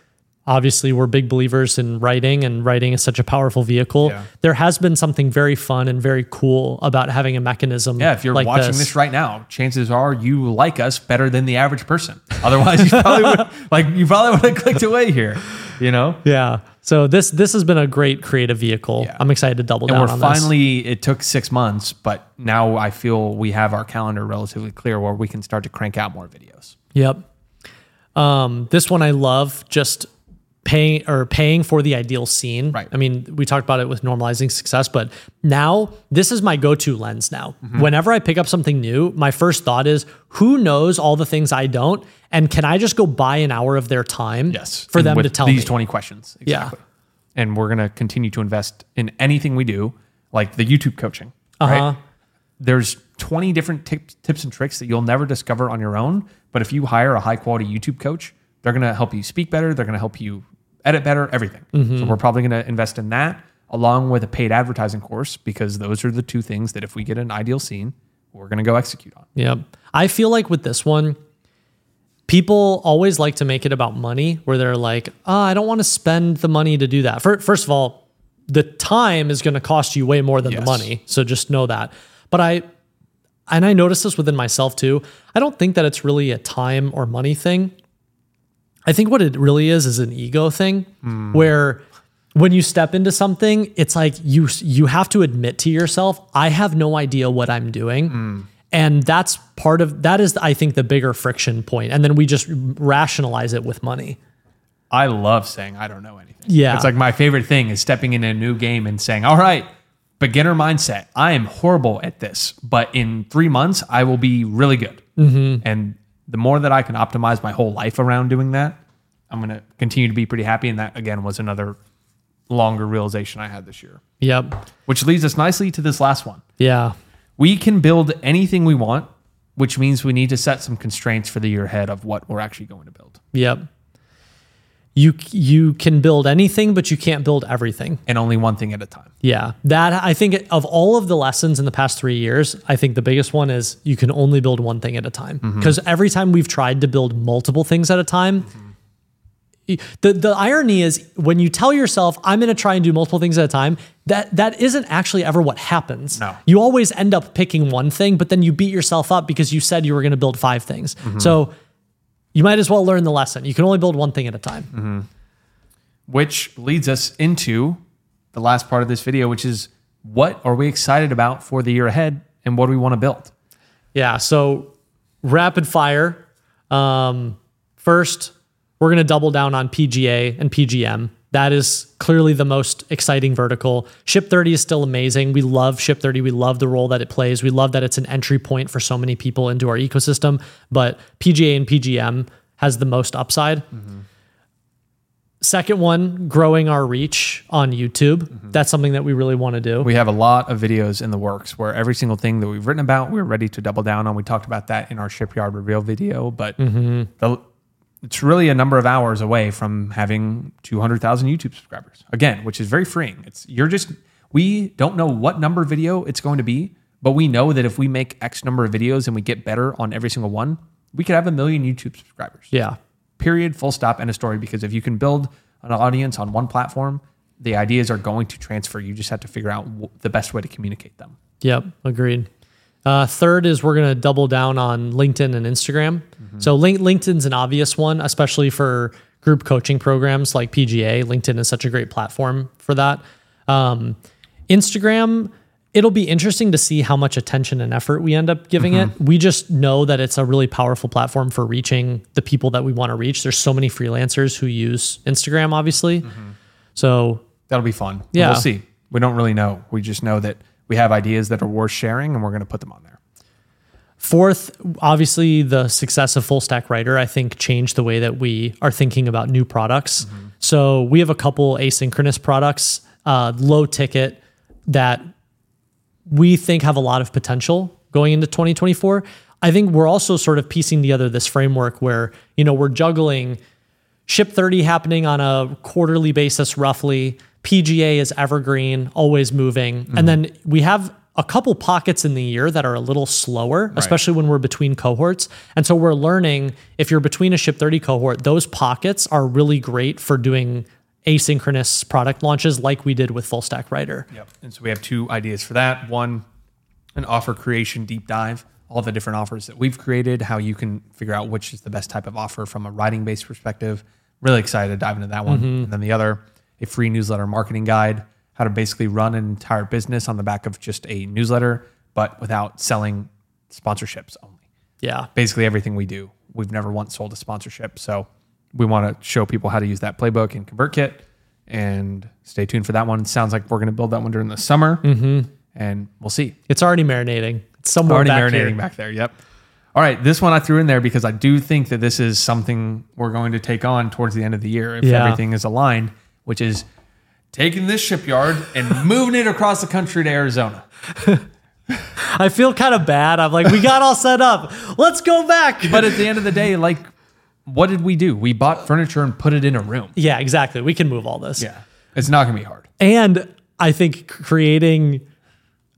obviously, we're big believers in writing, and writing is such a powerful vehicle. Yeah. There has been something very fun and very cool about having a mechanism. Yeah, if you're like watching this. this right now, chances are you like us better than the average person. Otherwise, you probably would like you probably would have clicked away here. You know? Yeah. So this this has been a great creative vehicle. Yeah. I'm excited to double and down we're on finally, this. Finally, it took six months, but now I feel we have our calendar relatively clear where we can start to crank out more videos. Yep. Um, this one I love. Just paying or paying for the ideal scene. Right. I mean, we talked about it with normalizing success, but now this is my go-to lens now. Mm-hmm. Whenever I pick up something new, my first thought is, who knows all the things I don't? And can I just go buy an hour of their time yes. for and them to tell these me? These twenty questions. Exactly. Yeah. And we're going to continue to invest in anything we do, like the YouTube coaching. Uh-huh. Right? There's twenty different t- tips and tricks that you'll never discover on your own. But if you hire a high-quality YouTube coach, they're going to help you speak better. They're going to help you edit better, everything. Mm-hmm. So we're probably going to invest in that along with a paid advertising course, because those are the two things that if we get an ideal scene, we're going to go execute on. Yep. I feel like with this one, people always like to make it about money, where they're like, oh, I don't want to spend the money to do that. First of all, the time is going to cost you way more than yes. the money. So just know that. But I, and I noticed this within myself too. I don't think that it's really a time or money thing. I think what it really is is an ego thing mm. where when you step into something, it's like you you have to admit to yourself, I have no idea what I'm doing. Mm. And that's part of, that is, I think, the bigger friction point. And then we just rationalize it with money. I love saying, I don't know anything. Yeah. It's like my favorite thing is stepping into a new game and saying, all right, beginner mindset. I am horrible at this, but in three months, I will be really good. Mm-hmm. And the more that I can optimize my whole life around doing that, I'm going to continue to be pretty happy. And that, again, was another longer realization I had this year. Yep. Which leads us nicely to this last one. Yeah. We can build anything we want, which means we need to set some constraints for the year ahead of what we're actually going to build. Yep. You you can build anything, but you can't build everything. And only one thing at a time. Yeah. That, I think, of all of the lessons in the past three years, I think the biggest one is you can only build one thing at a time. Because mm-hmm. every time we've tried to build multiple things at a time, mm-hmm. the, the irony is when you tell yourself, I'm going to try and do multiple things at a time, that that isn't actually ever what happens. No. You always end up picking one thing, but then you beat yourself up because you said you were going to build five things. Mm-hmm. So you might as well learn the lesson. You can only build one thing at a time. Mm-hmm. Which leads us into the last part of this video, which is what are we excited about for the year ahead and what do we want to build? Yeah, so rapid fire. Um, first, we're going to double down on P G A and P G M. That is clearly the most exciting vertical. Ship thirty is still amazing. We love Ship thirty. We love the role that it plays. We love that it's an entry point for so many people into our ecosystem. But P G A and P G M has the most upside. Mm-hmm. Second one, growing our reach on YouTube. Mm-hmm. That's something that we really want to do. We have a lot of videos in the works where every single thing that we've written about, we're ready to double down on. We talked about that in our Shipyard Reveal video, but mm-hmm. the It's really a number of hours away from having two hundred thousand YouTube subscribers. Again, which is very freeing. It's you're just we don't know what number video it's going to be, but we know that if we make X number of videos and we get better on every single one, we could have a million YouTube subscribers. Yeah. Period, full stop, end of story. Because if you can build an audience on one platform, the ideas are going to transfer. You just have to figure out the best way to communicate them. Yep, agreed. Uh, third is we're going to double down on LinkedIn and Instagram. Mm-hmm. So link, LinkedIn's an obvious one, especially for group coaching programs like P G A. LinkedIn is such a great platform for that. Um, Instagram, it'll be interesting to see how much attention and effort we end up giving mm-hmm. it. We just know that it's a really powerful platform for reaching the people that we want to reach. There's so many freelancers who use Instagram, obviously. Mm-hmm. So that'll be fun. Yeah. We'll see. We don't really know. We just know that we have ideas that are worth sharing, and we're going to put them on there. Fourth, obviously, the success of Full Stack Writer, I think, changed the way that we are thinking about new products. Mm-hmm. So we have a couple asynchronous products, uh, low ticket, that we think have a lot of potential going into twenty twenty-four. I think we're also sort of piecing together this framework where, you know, we're juggling Ship thirty happening on a quarterly basis, roughly. P G A is evergreen, always moving. Mm-hmm. And then we have a couple pockets in the year that are a little slower, right. especially when we're between cohorts. And so we're learning if you're between a Ship thirty cohort, those pockets are really great for doing asynchronous product launches like we did with Full Stack Writer. Yep. And so we have two ideas for that. One, an offer creation deep dive, all the different offers that we've created, how you can figure out which is the best type of offer from a writing-based perspective. Really excited to dive into that one. Mm-hmm. And then the other, a free newsletter marketing guide, how to basically run an entire business on the back of just a newsletter, but without selling sponsorships only. Yeah. Basically everything we do, we've never once sold a sponsorship. So we want to show people how to use that playbook in ConvertKit, and stay tuned for that one. It sounds like we're going to build that one during the summer mm-hmm. and we'll see. It's already marinating. It's somewhere already back marinating here. back there. Yep. All right. This one I threw in there because I do think that this is something we're going to take on towards the end of the year if yeah. everything is aligned, which is taking this shipyard and moving it across the country to Arizona. I feel kind of bad. I'm like, we got all set up. Let's go back. But at the end of the day, like, what did we do? We bought furniture and put it in a room. Yeah, exactly. We can move all this. Yeah. It's not going to be hard. And I think creating,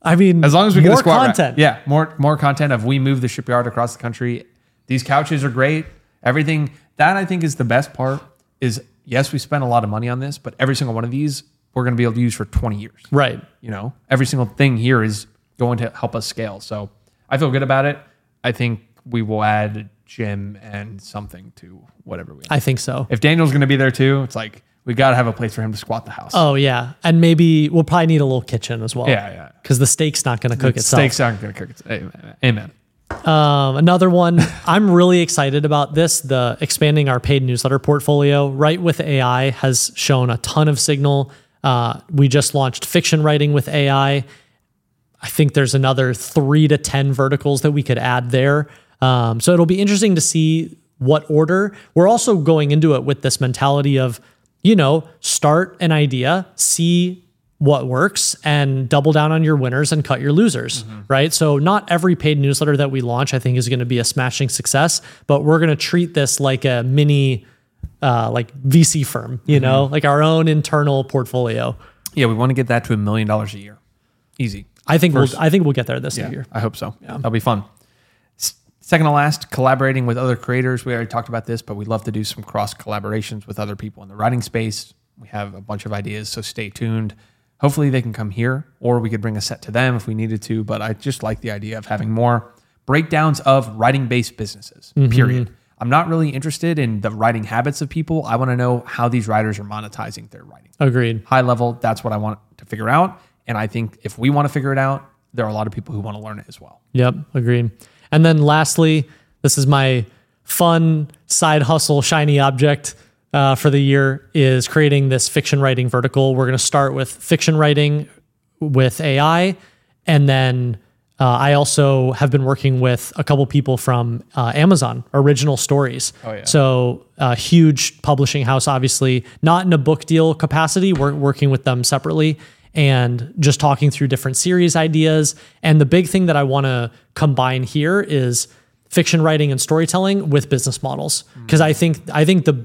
I mean, as long as we more get the content. Right. Yeah, more, more content of we move the shipyard across the country. These couches are great. Everything. That, I think, is the best part is... Yes, we spent a lot of money on this, but every single one of these we're going to be able to use for twenty years. Right. You know, every single thing here is going to help us scale. So I feel good about it. I think we will add a gym and something to whatever we need. I think so. If Daniel's going to be there too, it's like we got to have a place for him to squat the house. Oh, yeah. And maybe we'll probably need a little kitchen as well. Yeah, yeah. Because the steak's not going to cook the itself. The steak's not going to cook itself. Amen. Amen. Um, another one, I'm really excited about this, the expanding our paid newsletter portfolio. Write with A I has shown a ton of signal. Uh, we just launched fiction writing with A I. I think there's another three to ten verticals that we could add there. Um, so it'll be interesting to see what order. We're also going into it with this mentality of, you know, start an idea, see what works, and double down on your winners and cut your losers, mm-hmm. right? So not every paid newsletter that we launch, I think, is going to be a smashing success, but we're going to treat this like a mini, uh, like V C firm, you mm-hmm. know, like our own internal portfolio. Yeah. We want to get that to a million dollars a year. Easy. I think First, we'll, I think we'll get there this yeah, year. I hope so. Yeah. That'll be fun. Second to last, collaborating with other creators. We already talked about this, but we'd love to do some cross collaborations with other people in the writing space. We have a bunch of ideas, so stay tuned. Hopefully they can come here, or we could bring a set to them if we needed to, but I just like the idea of having more breakdowns of writing-based businesses, mm-hmm. period. I'm not really interested in the writing habits of people. I want to know how these writers are monetizing their writing. Agreed. High level, that's what I want to figure out, and I think if we want to figure it out, there are a lot of people who want to learn it as well. Yep, agreed. And then lastly, this is my fun side hustle shiny object Uh, for the year, is creating this fiction writing vertical. We're going to start with fiction writing with A I. And then uh, I also have been working with a couple people from uh, Amazon, Original Stories. Oh, yeah. So a huge publishing house, obviously, not in a book deal capacity. We're working with them separately and just talking through different series ideas. And the big thing that I want to combine here is fiction writing and storytelling with business models. Because mm. I think I think the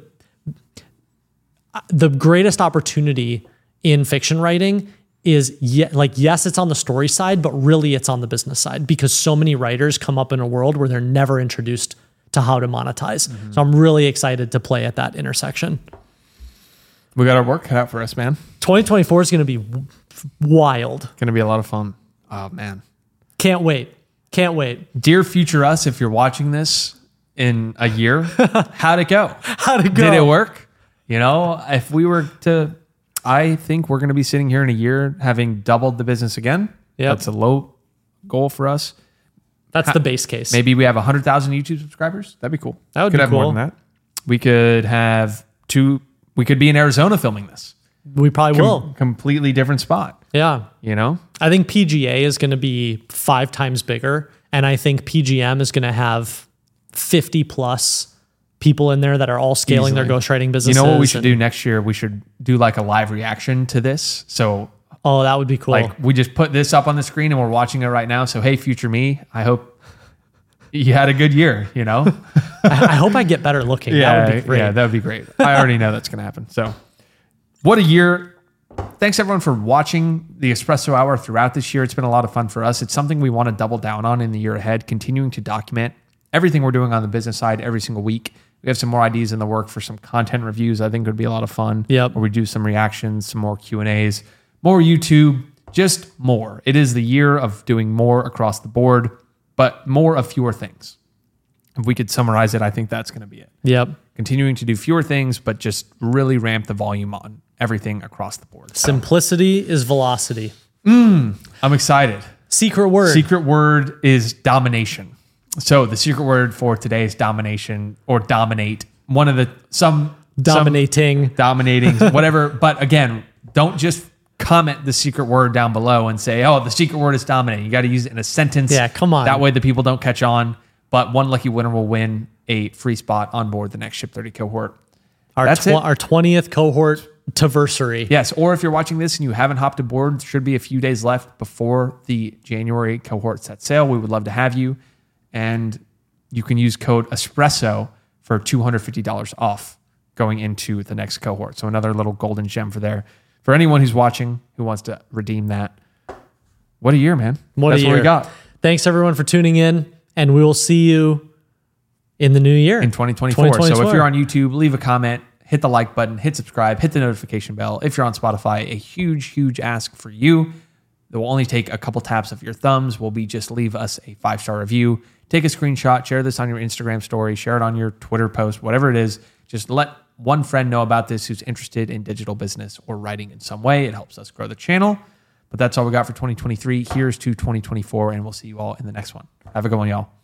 The greatest opportunity in fiction writing is ye- like, yes, it's on the story side, but really it's on the business side, because so many writers come up in a world where they're never introduced to how to monetize. Mm-hmm. So I'm really excited to play at that intersection. We got our work cut out for us, man. twenty twenty-four is going to be wild. Going to be a lot of fun. Oh, man. Can't wait. Can't wait. Dear future us, if you're watching this in a year, how'd it go? How'd it go? Did it work? You know, if we were to, I think we're going to be sitting here in a year having doubled the business again. Yeah, that's a low goal for us. That's ha- the base case. Maybe we have one hundred thousand YouTube subscribers. That'd be cool. That would could be have cool. More than that. We could have two. We could be in Arizona filming this. We probably Com- will. Completely different spot. Yeah. You know, I think P G A is going to be five times bigger, and I think P G M is going to have fifty plus. People in there that are all scaling Easily. Their ghostwriting businesses. You know what we should and, do next year? We should do like a live reaction to this. So, oh, that would be cool. Like, we just put this up on the screen and we're watching it right now. So, hey, future me, I hope you had a good year, you know? I, I hope I get better looking. Yeah, that would be great. Yeah, that would be great. I already know that's going to happen. So, what a year. Thanks everyone for watching the Espresso Hour throughout this year. It's been a lot of fun for us. It's something we want to double down on in the year ahead, continuing to document everything we're doing on the business side every single week. We have some more ideas in the work for some content reviews. I think it would be a lot of fun. Yep. Where we do some reactions, some more Q and A's, more YouTube, just more. It is the year of doing more across the board, but more of fewer things. If we could summarize it, I think that's going to be it. Yep. Continuing to do fewer things, but just really ramp the volume on everything across the board. Simplicity is velocity. Mm, I'm excited. Secret word. Secret word is domination. So the secret word for today is domination, or dominate. One of the, some... Dominating. Some dominating, whatever. But again, don't just comment the secret word down below and say, oh, the secret word is dominating. You got to use it in a sentence. Yeah, come on. That way the people don't catch on. But one lucky winner will win a free spot on board the next Ship thirty cohort. Our That's tw- it. Our twentieth cohort tiversary. Yes, or if you're watching this and you haven't hopped aboard, there should be a few days left before the January cohort set sail. We would love to have you. And you can use code ESPRESSO for two hundred fifty dollars off going into the next cohort. So another little golden gem for there. For anyone who's watching who wants to redeem that. What a year, man. What That's a year. What we got. Thanks, everyone, for tuning in. And we will see you in the new year. In twenty twenty-four. So if you're on YouTube, leave a comment, hit the like button, hit subscribe, hit the notification bell. If you're on Spotify, a huge, huge ask for you. It will only take a couple taps of your thumbs. Will be just leave us a five-star review. Take a screenshot, share this on your Instagram story, share it on your Twitter post, whatever it is. Just let one friend know about this who's interested in digital business or writing in some way. It helps us grow the channel. But that's all we got for twenty twenty-three. Here's to twenty twenty-four, and we'll see you all in the next one. Have a good one, y'all.